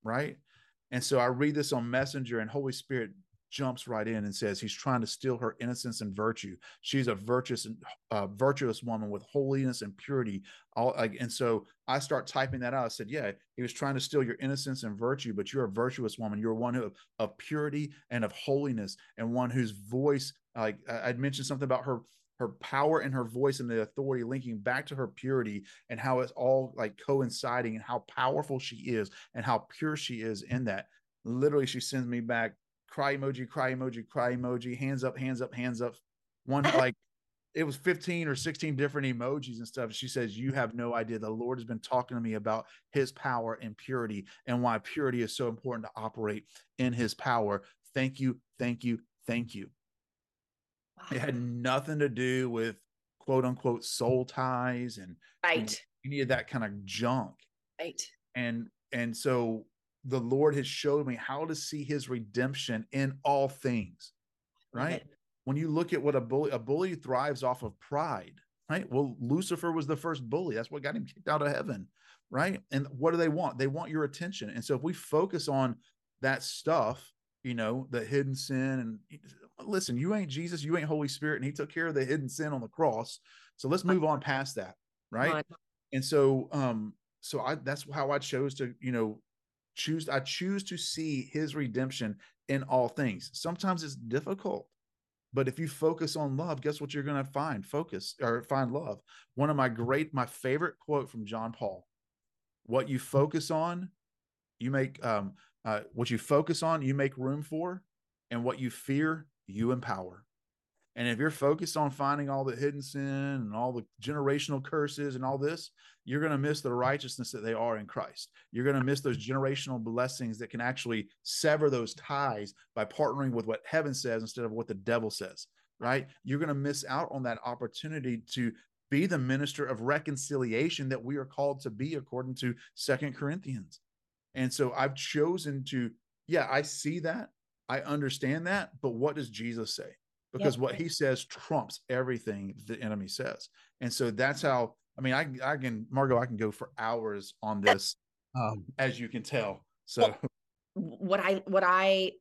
Right. And so I read this on Messenger, and Holy Spirit jumps right in and says, he's trying to steal her innocence and virtue. She's a virtuous and uh, virtuous woman with holiness and purity. All, like, and so I start typing that out. I said, yeah, he was trying to steal your innocence and virtue, but you're a virtuous woman. You're one of, of purity and of holiness, and one whose voice, like I'd mentioned something about her, her power and her voice and the authority, linking back to her purity and how it's all like coinciding, and how powerful she is and how pure she is in that. Literally, she sends me back cry emoji, cry emoji, cry emoji, hands up, hands up, hands up. One, like it was fifteen or sixteen different emojis and stuff. She says, you have no idea. The Lord has been talking to me about his power and purity, and why purity is so important to operate in his power. Thank you. Thank you. Thank you. Wow. It had nothing to do with quote unquote soul ties and right. any of that kind of junk. Right. And, and so the Lord has showed me how to see his redemption in all things, right? Okay. When you look at what a bully, a bully thrives off of pride, right? Well, Lucifer was the first bully. That's what got him kicked out of heaven, right? And what do they want? They want your attention. And so if we focus on that stuff, you know, the hidden sin, and listen, you ain't Jesus, you ain't Holy Spirit, and he took care of the hidden sin on the cross. So let's move on past that, right? And so, um, so I, that's how I chose to, you know, Choose, I choose to see his redemption in all things. Sometimes it's difficult, but if you focus on love, guess what you're going to find? Focus or find love. One of my great, my favorite quote from John Paul, what you focus on, you make, um, uh, what you focus on, you make room for, and what you fear, you empower. And if you're focused on finding all the hidden sin and all the generational curses and all this, you're going to miss the righteousness that they are in Christ. You're going to miss those generational blessings that can actually sever those ties by partnering with what heaven says instead of what the devil says, right? You're going to miss out on that opportunity to be the minister of reconciliation that we are called to be according to Second Corinthians. And so I've chosen to, yeah, I see that. I understand that. But what does Jesus say? Because yep. what he says trumps everything the enemy says. And so that's how, I mean, I, I can, Margo, I can go for hours on this, um, as you can tell. So well, what I, what I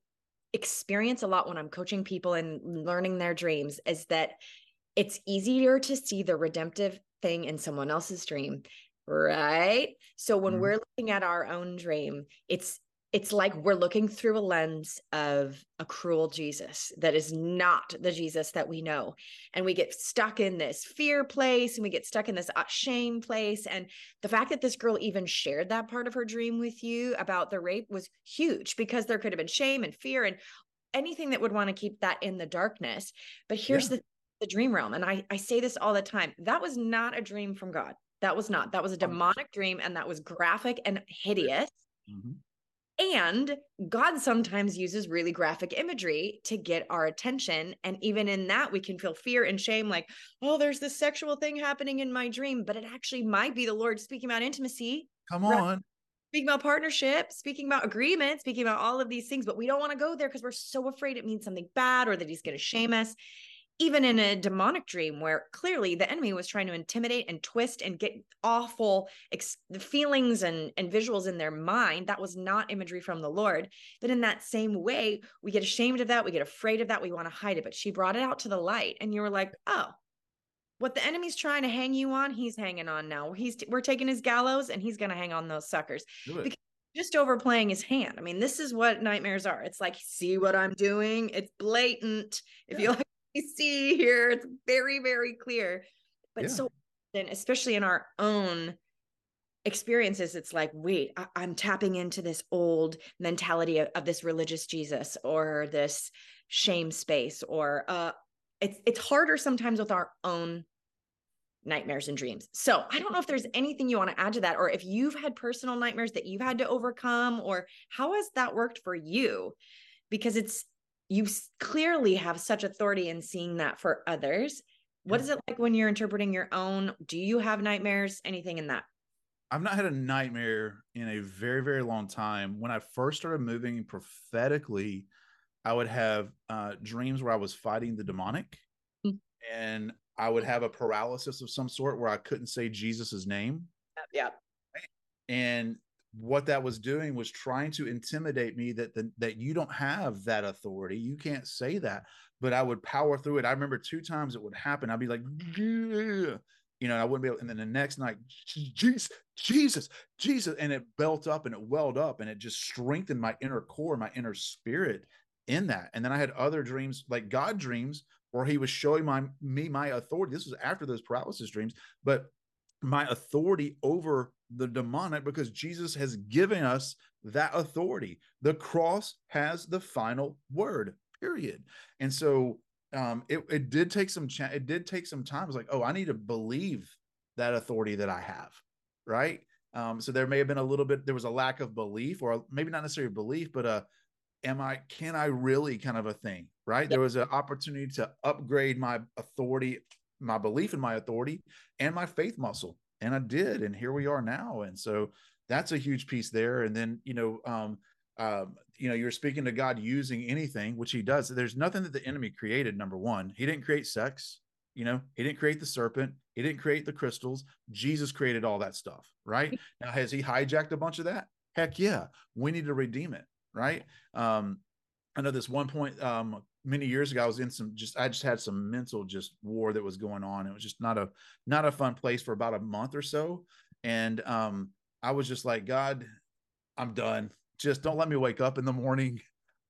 experience a lot when I'm coaching people and learning their dreams is that it's easier to see the redemptive thing in someone else's dream, right? So when mm-hmm. we're looking at our own dream, it's, It's like we're looking through a lens of a cruel Jesus that is not the Jesus that we know. And we get stuck in this fear place, and we get stuck in this shame place. And the fact that this girl even shared that part of her dream with you about the rape was huge, because there could have been shame and fear and anything that would want to keep that in the darkness. But here's yeah. the, the dream realm. And I, I say this all the time. That was not a dream from God. That was not. That was a demonic dream. And that was graphic and hideous. Mm-hmm. And God sometimes uses really graphic imagery to get our attention. And even in that, we can feel fear and shame, like, oh, there's this sexual thing happening in my dream, but it actually might be the Lord speaking about intimacy. Come on. Speaking about partnership, speaking about agreement, speaking about all of these things, but we don't want to go there because we're so afraid it means something bad or that he's going to shame us. Even in a demonic dream where clearly the enemy was trying to intimidate and twist and get awful ex- feelings and, and visuals in their mind, that was not imagery from the Lord. But in that same way, we get ashamed of that. We get afraid of that. We want to hide it. But she brought it out to the light, and you were like, oh, what the enemy's trying to hang you on, he's hanging on now. He's We're taking his gallows, and he's going to hang on those suckers. Because just overplaying his hand. I mean, this is what nightmares are. It's like, see what I'm doing? It's blatant. If yeah. you like, you see here, it's very, very clear. But yeah. so often, especially in our own experiences, it's like, wait, I- I'm tapping into this old mentality of, of this religious Jesus or this shame space, or uh, it's it's harder sometimes with our own nightmares and dreams. So I don't know if there's anything you want to add to that, or if you've had personal nightmares that you've had to overcome, or how has that worked for you? Because it's, you clearly have such authority in seeing that for others. What is it like when you're interpreting your own? Do you have nightmares? Anything in that? I've not had a nightmare in a very, very long time. When I first started moving prophetically, I would have uh, dreams where I was fighting the demonic, mm-hmm. and I would have a paralysis of some sort where I couldn't say Jesus's name. Yeah. And what that was doing was trying to intimidate me that the, that you don't have that authority. You can't say that. But I would power through it. I remember two times it would happen. I'd be like, yeah. You know, and I wouldn't be able. And then the next night, Jesus, Jesus, Jesus. And it built up and it welled up and it just strengthened my inner core, my inner spirit in that. And then I had other dreams, like God dreams, where he was showing my me my authority. This was after those paralysis dreams, but my authority over the demonic, because Jesus has given us that authority. The cross has the final word, period. And so um, it, it did take some cha- it did take some time. I was like, oh, I need to believe that authority that I have, right? Um, so there may have been a little bit, there was a lack of belief, or maybe not necessarily belief, but a am I, can I really kind of a thing, right? Yep. There was an opportunity to upgrade my authority, my belief in my authority and my faith muscle. And I did. And here we are now. And so that's a huge piece there. And then, you know, um, um, you know, you're speaking to God using anything, which he does. There's nothing that the enemy created. Number one, he didn't create sex. You know, he didn't create the serpent. He didn't create the crystals. Jesus created all that stuff, right? Now, has he hijacked a bunch of that? Heck yeah. We need to redeem it. Right. Um, I know this one point um, many years ago, I was in some just I just had some mental just war that was going on. It was just not a not a fun place for about a month or so. And um, I was just like, God, I'm done. Just don't let me wake up in the morning.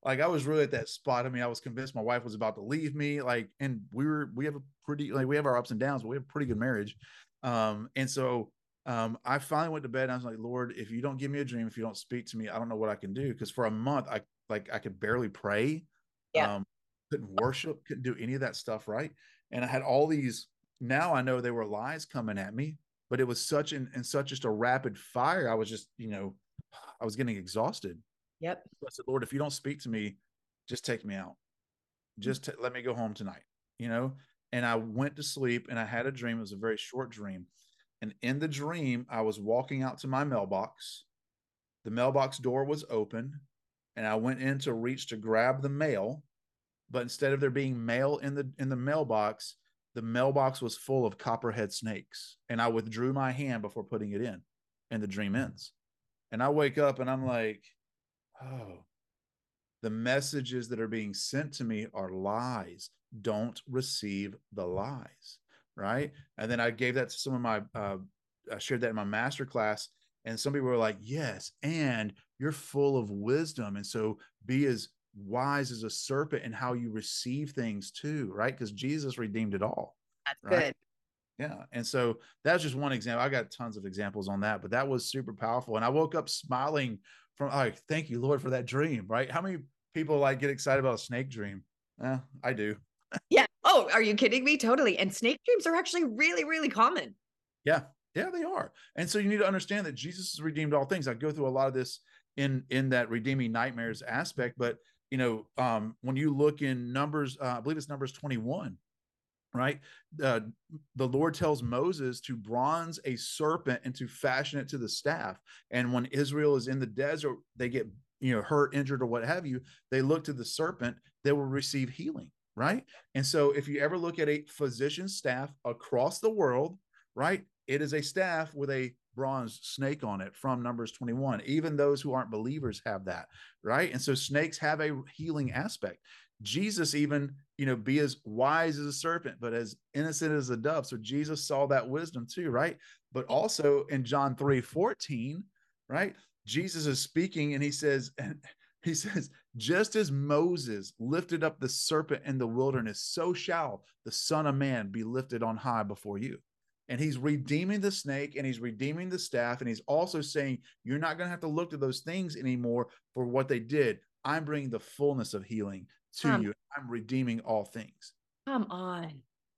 Like, I was really at that spot. I mean, I was convinced my wife was about to leave me. Like, and we were we have a pretty like we have our ups and downs, but we have a pretty good marriage. Um, and so. Um, I finally went to bed and I was like, Lord, if you don't give me a dream, if you don't speak to me, I don't know what I can do. Cause for a month, I like, I could barely pray, yeah. um, couldn't worship, couldn't do any of that stuff. Right. And I had all these, now I know they were lies coming at me, but it was such an, and such just a rapid fire. I was just, you know, I was getting exhausted. Yep. So I said, Lord, if you don't speak to me, just take me out. Just t- let me go home tonight, you know? And I went to sleep and I had a dream. It was a very short dream. And in the dream, I was walking out to my mailbox. The mailbox door was open, and I went in to reach to grab the mail. But instead of there being mail in the in the mailbox, the mailbox was full of copperhead snakes. And I withdrew my hand before putting it in, and the dream ends. And I wake up, and I'm like, oh, the messages that are being sent to me are lies. Don't receive the lies. Right. And then I gave that to some of my, uh, I shared that in my master class, and some people were like, yes, and you're full of wisdom. And so be as wise as a serpent in how you receive things too. Right. Cause Jesus redeemed it all. That's right? Good. Yeah. And so that's just one example. I got tons of examples on that, but that was super powerful. And I woke up smiling from like, thank you, Lord, for that dream. Right. How many people like get excited about a snake dream? Eh, I do. Yeah. Oh, are you kidding me? Totally. And snake dreams are actually really, really common. Yeah. Yeah, they are. And so you need to understand that Jesus has redeemed all things. I go through a lot of this in, in that redeeming nightmares aspect, but you know, um, when you look in Numbers, uh, I believe it's Numbers twenty-one, right? Uh, the Lord tells Moses to bronze a serpent and to fashion it to the staff. And when Israel is in the desert, they get, you know, hurt, injured, or what have you. They look to the serpent, they will receive healing. Right. And so if you ever look at a physician's staff across the world, right, it is a staff with a bronze snake on it from Numbers twenty-one. Even those who aren't believers have that. Right. And so snakes have a healing aspect. Jesus even, you know, be as wise as a serpent, but as innocent as a dove. So Jesus saw that wisdom too. Right. But also in John three fourteen, right, Jesus is speaking and he says, and he says, just as Moses lifted up the serpent in the wilderness, so shall the Son of Man be lifted on high before you. and he's redeeming the snake and he's redeeming the staff. And he's also saying, you're not going to have to look to those things anymore for what they did. I'm bringing the fullness of healing to um, you. I'm redeeming all things. Come on.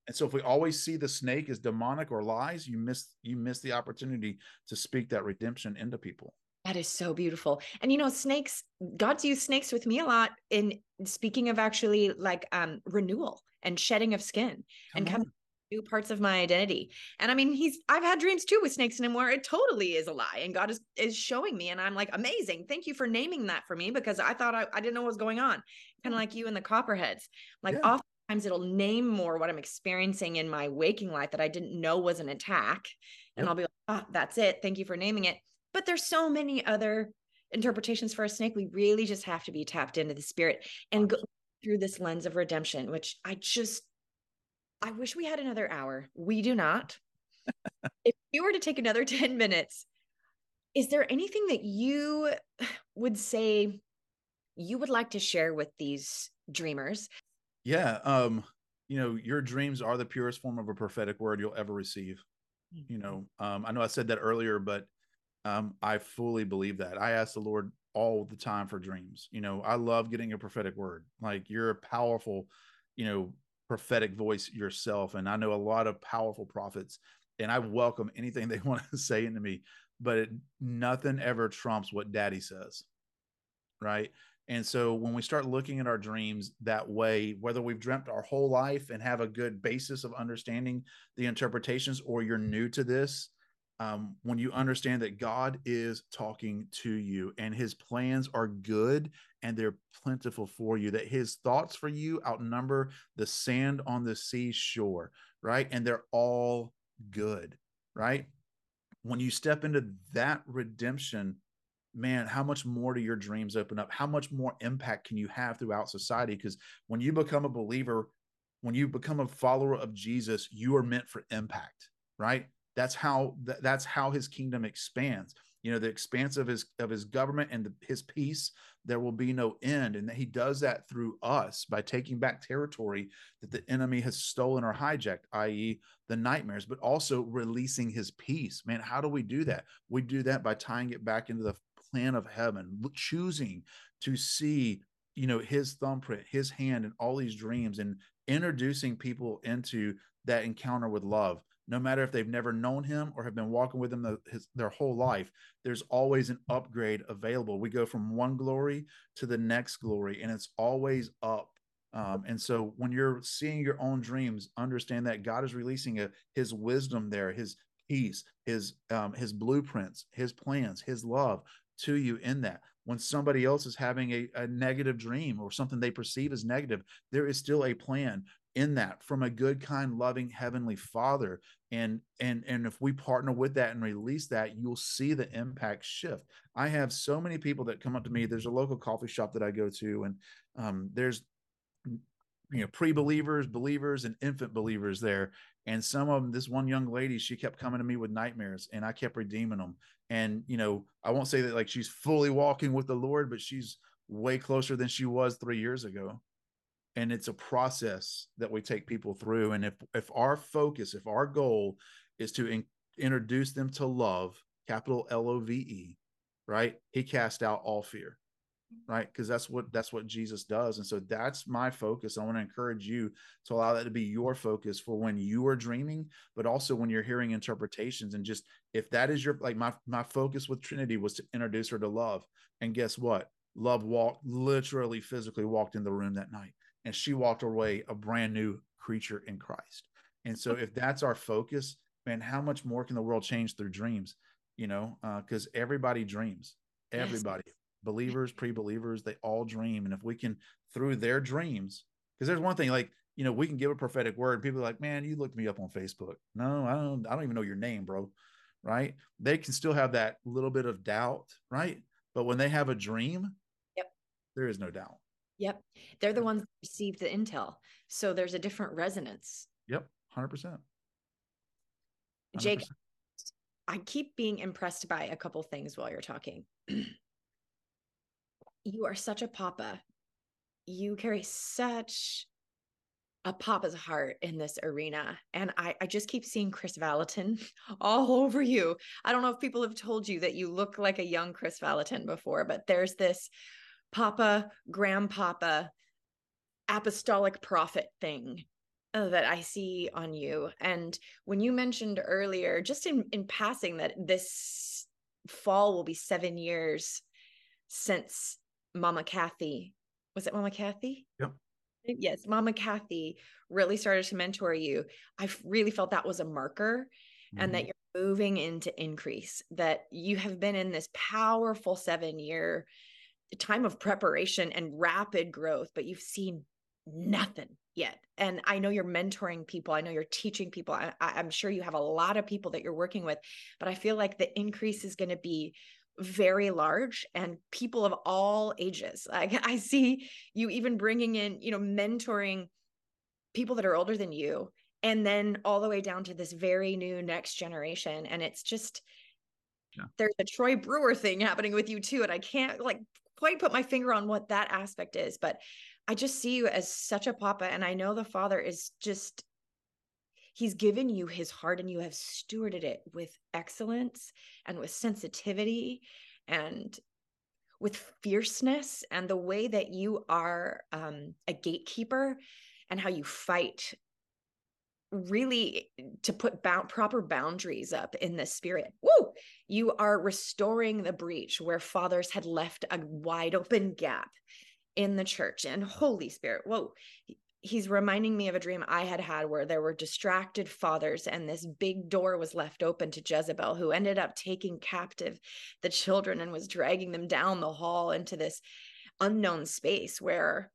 And so if we always see the snake as demonic or lies, you miss, you miss the opportunity to speak that redemption into people. That is so beautiful. And, you know, snakes, God's used snakes with me a lot in speaking of actually like um, renewal and shedding of skin Come and coming new parts of my identity. And I mean, he's, I've had dreams too with snakes in him where it totally is a lie. And God is, is showing me. And I'm like, amazing. Thank you for naming that for me, because I thought I, I didn't know what was going on. Kind of like you and the copperheads, like yeah. Oftentimes it'll name more what I'm experiencing in my waking life that I didn't know was an attack. And yep. I'll be like, ah, oh, that's it. Thank you for naming it. But there's so many other interpretations for a snake. We really just have to be tapped into the spirit and go through this lens of redemption, which I just, I wish we had another hour. We do not. If you were to take another ten minutes, is there anything that you would say you would like to share with these dreamers? Yeah. Um, you know, your dreams are the purest form of a prophetic word you'll ever receive. Mm-hmm. You know, um, I know I said that earlier, but Um, I fully believe that. I ask the Lord all the time for dreams. You know, I love getting a prophetic word. Like, you're a powerful, you know, prophetic voice yourself. And I know a lot of powerful prophets, and I welcome anything they want to say into me, but it, nothing ever trumps what Daddy says. Right. And so when we start looking at our dreams that way, whether we've dreamt our whole life and have a good basis of understanding the interpretations, or you're new to this, Um, when you understand that God is talking to you and his plans are good and they're plentiful for you, that his thoughts for you outnumber the sand on the seashore, right? And they're all good, right? When you step into that redemption, man, how much more do your dreams open up? How much more impact can you have throughout society? Because when you become a believer, when you become a follower of Jesus, you are meant for impact, right? That's how th- that's how his kingdom expands. You know, the expanse of his of his government and the, his peace, there will be no end. And that he does that through us by taking back territory that the enemy has stolen or hijacked, that is the nightmares, but also releasing his peace. Man, how do we do that? We do that by tying it back into the plan of heaven, choosing to see, you know, his thumbprint, his hand in all these dreams, and introducing people into that encounter with love. No matter if they've never known him or have been walking with him the, his, their whole life, there's always an upgrade available. We go from one glory to the next glory, and it's always up. Um, and so when you're seeing your own dreams, understand that God is releasing a, his wisdom there, his peace, his, um, his blueprints, his plans, his love to you in that. When somebody else is having a, a negative dream or something they perceive as negative, there is still a plan in that from a good, kind, loving heavenly Father. And, and, and if we partner with that and release that, you'll see the impact shift. I have so many people that come up to me. There's a local coffee shop that I go to, and um, there's, you know, pre-believers, believers, and infant believers there. And some of them, this one young lady, she kept coming to me with nightmares, and I kept redeeming them. And, you know, I won't say that like she's fully walking with the Lord, but she's way closer than she was three years ago. And it's a process that we take people through. And if, if our focus, if our goal is to in, introduce them to love, capital L O V E, right? He cast out all fear, right? Because that's what, that's what Jesus does. And so that's my focus. I want to encourage you to allow that to be your focus for when you are dreaming, but also when you're hearing interpretations. And just, if that is your, like my, my focus with Trinity was to introduce her to love. And guess what? Love walked, literally physically walked in the room that night. And she walked away a brand new creature in Christ. And so if that's our focus, man, how much more can the world change through dreams? You know, uh, because everybody dreams, everybody, yes. Believers, pre-believers, they all dream. And if we can, through their dreams, because there's one thing, like, you know, we can give a prophetic word. People are like, man, you looked me up on Facebook. No, I don't, I don't even know your name, bro. Right. They can still have that little bit of doubt. Right. But when they have a dream, yep, there is no doubt. Yep. They're the ones that received the intel. So there's a different resonance. Yep. one hundred percent. Jake, I keep being impressed by a couple things while you're talking. You are such a papa. You carry such a Papa's heart in this arena. And I, I just keep seeing Chris Vallotton all over you. I don't know if people have told you that you look like a young Chris Vallotton before, but there's this Papa, Grandpapa, apostolic prophet thing that I see on you. And when you mentioned earlier, just in, in passing, that this fall will be seven years since Mama Kathy, was it Mama Kathy? Yep. Yes. Mama Kathy really started to mentor you. I really felt that was a marker, mm-hmm. and that you're moving into increase, that you have been in this powerful seven year time of preparation and rapid growth, but you've seen nothing yet. And I know you're mentoring people. I know you're teaching people. I, I'm sure you have a lot of people that you're working with, but I feel like the increase is going to be very large, and people of all ages. Like I see you even bringing in, you know, mentoring people that are older than you, and then all the way down to this very new next generation. And it's just, yeah. There's a Troy Brewer thing happening with you too. And I can't like quite put my finger on what that aspect is, but I just see you as such a Papa. And I know the Father is just, he's given you his heart, and you have stewarded it with excellence and with sensitivity and with fierceness, and the way that you are um, a gatekeeper, and how you fight really to put bound, proper boundaries up in the spirit. Woo! You are restoring the breach where fathers had left a wide open gap in the church. And Holy Spirit, whoa, he's reminding me of a dream I had had where there were distracted fathers, and this big door was left open to Jezebel, who ended up taking captive the children and was dragging them down the hall into this unknown space where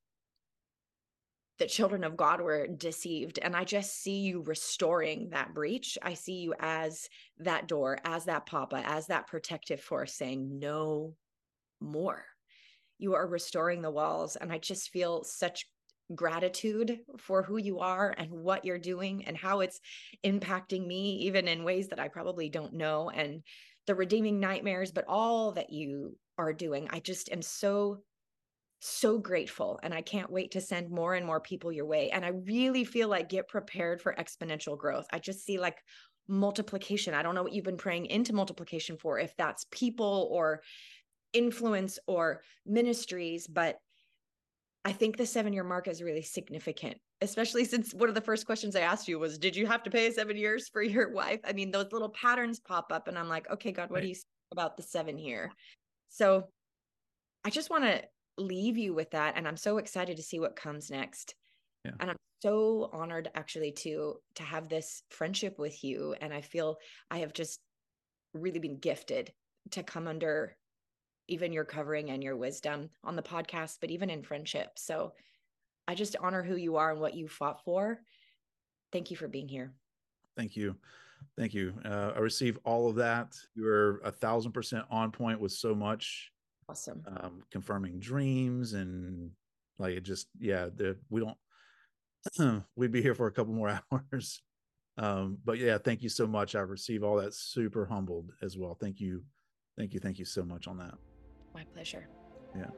the children of God were deceived. And I just see you restoring that breach. I see you as that door, as that Papa, as that protective force saying no more. You are restoring the walls. And I just feel such gratitude for who you are and what you're doing and how it's impacting me, even in ways that I probably don't know, and the Redeeming Nightmares, but all that you are doing. I just am so So grateful. And I can't wait to send more and more people your way. And I really feel like get prepared for exponential growth. I just see like multiplication. I don't know what you've been praying into multiplication for, if that's people or influence or ministries, but I think the seven year mark is really significant, especially since one of the first questions I asked you was, did you have to pay seven years for your wife? I mean, those little patterns pop up, and I'm like, okay, God, what right. do you say about the seven here? So I just want to leave you with that. And I'm so excited to see what comes next. Yeah. And I'm so honored actually to, to have this friendship with you. And I feel I have just really been gifted to come under even your covering and your wisdom on the podcast, but even in friendship. So I just honor who you are and what you fought for. Thank you for being here. Thank you. Thank you. Uh, I receive all of that. You're a thousand percent on point with so much. Awesome. Um, confirming dreams, and like, it just, yeah, we don't, we'd be here for a couple more hours. Um, but yeah, thank you so much. I receive all that, super humbled as well. Thank you. Thank you. Thank you so much on that. My pleasure. Yeah.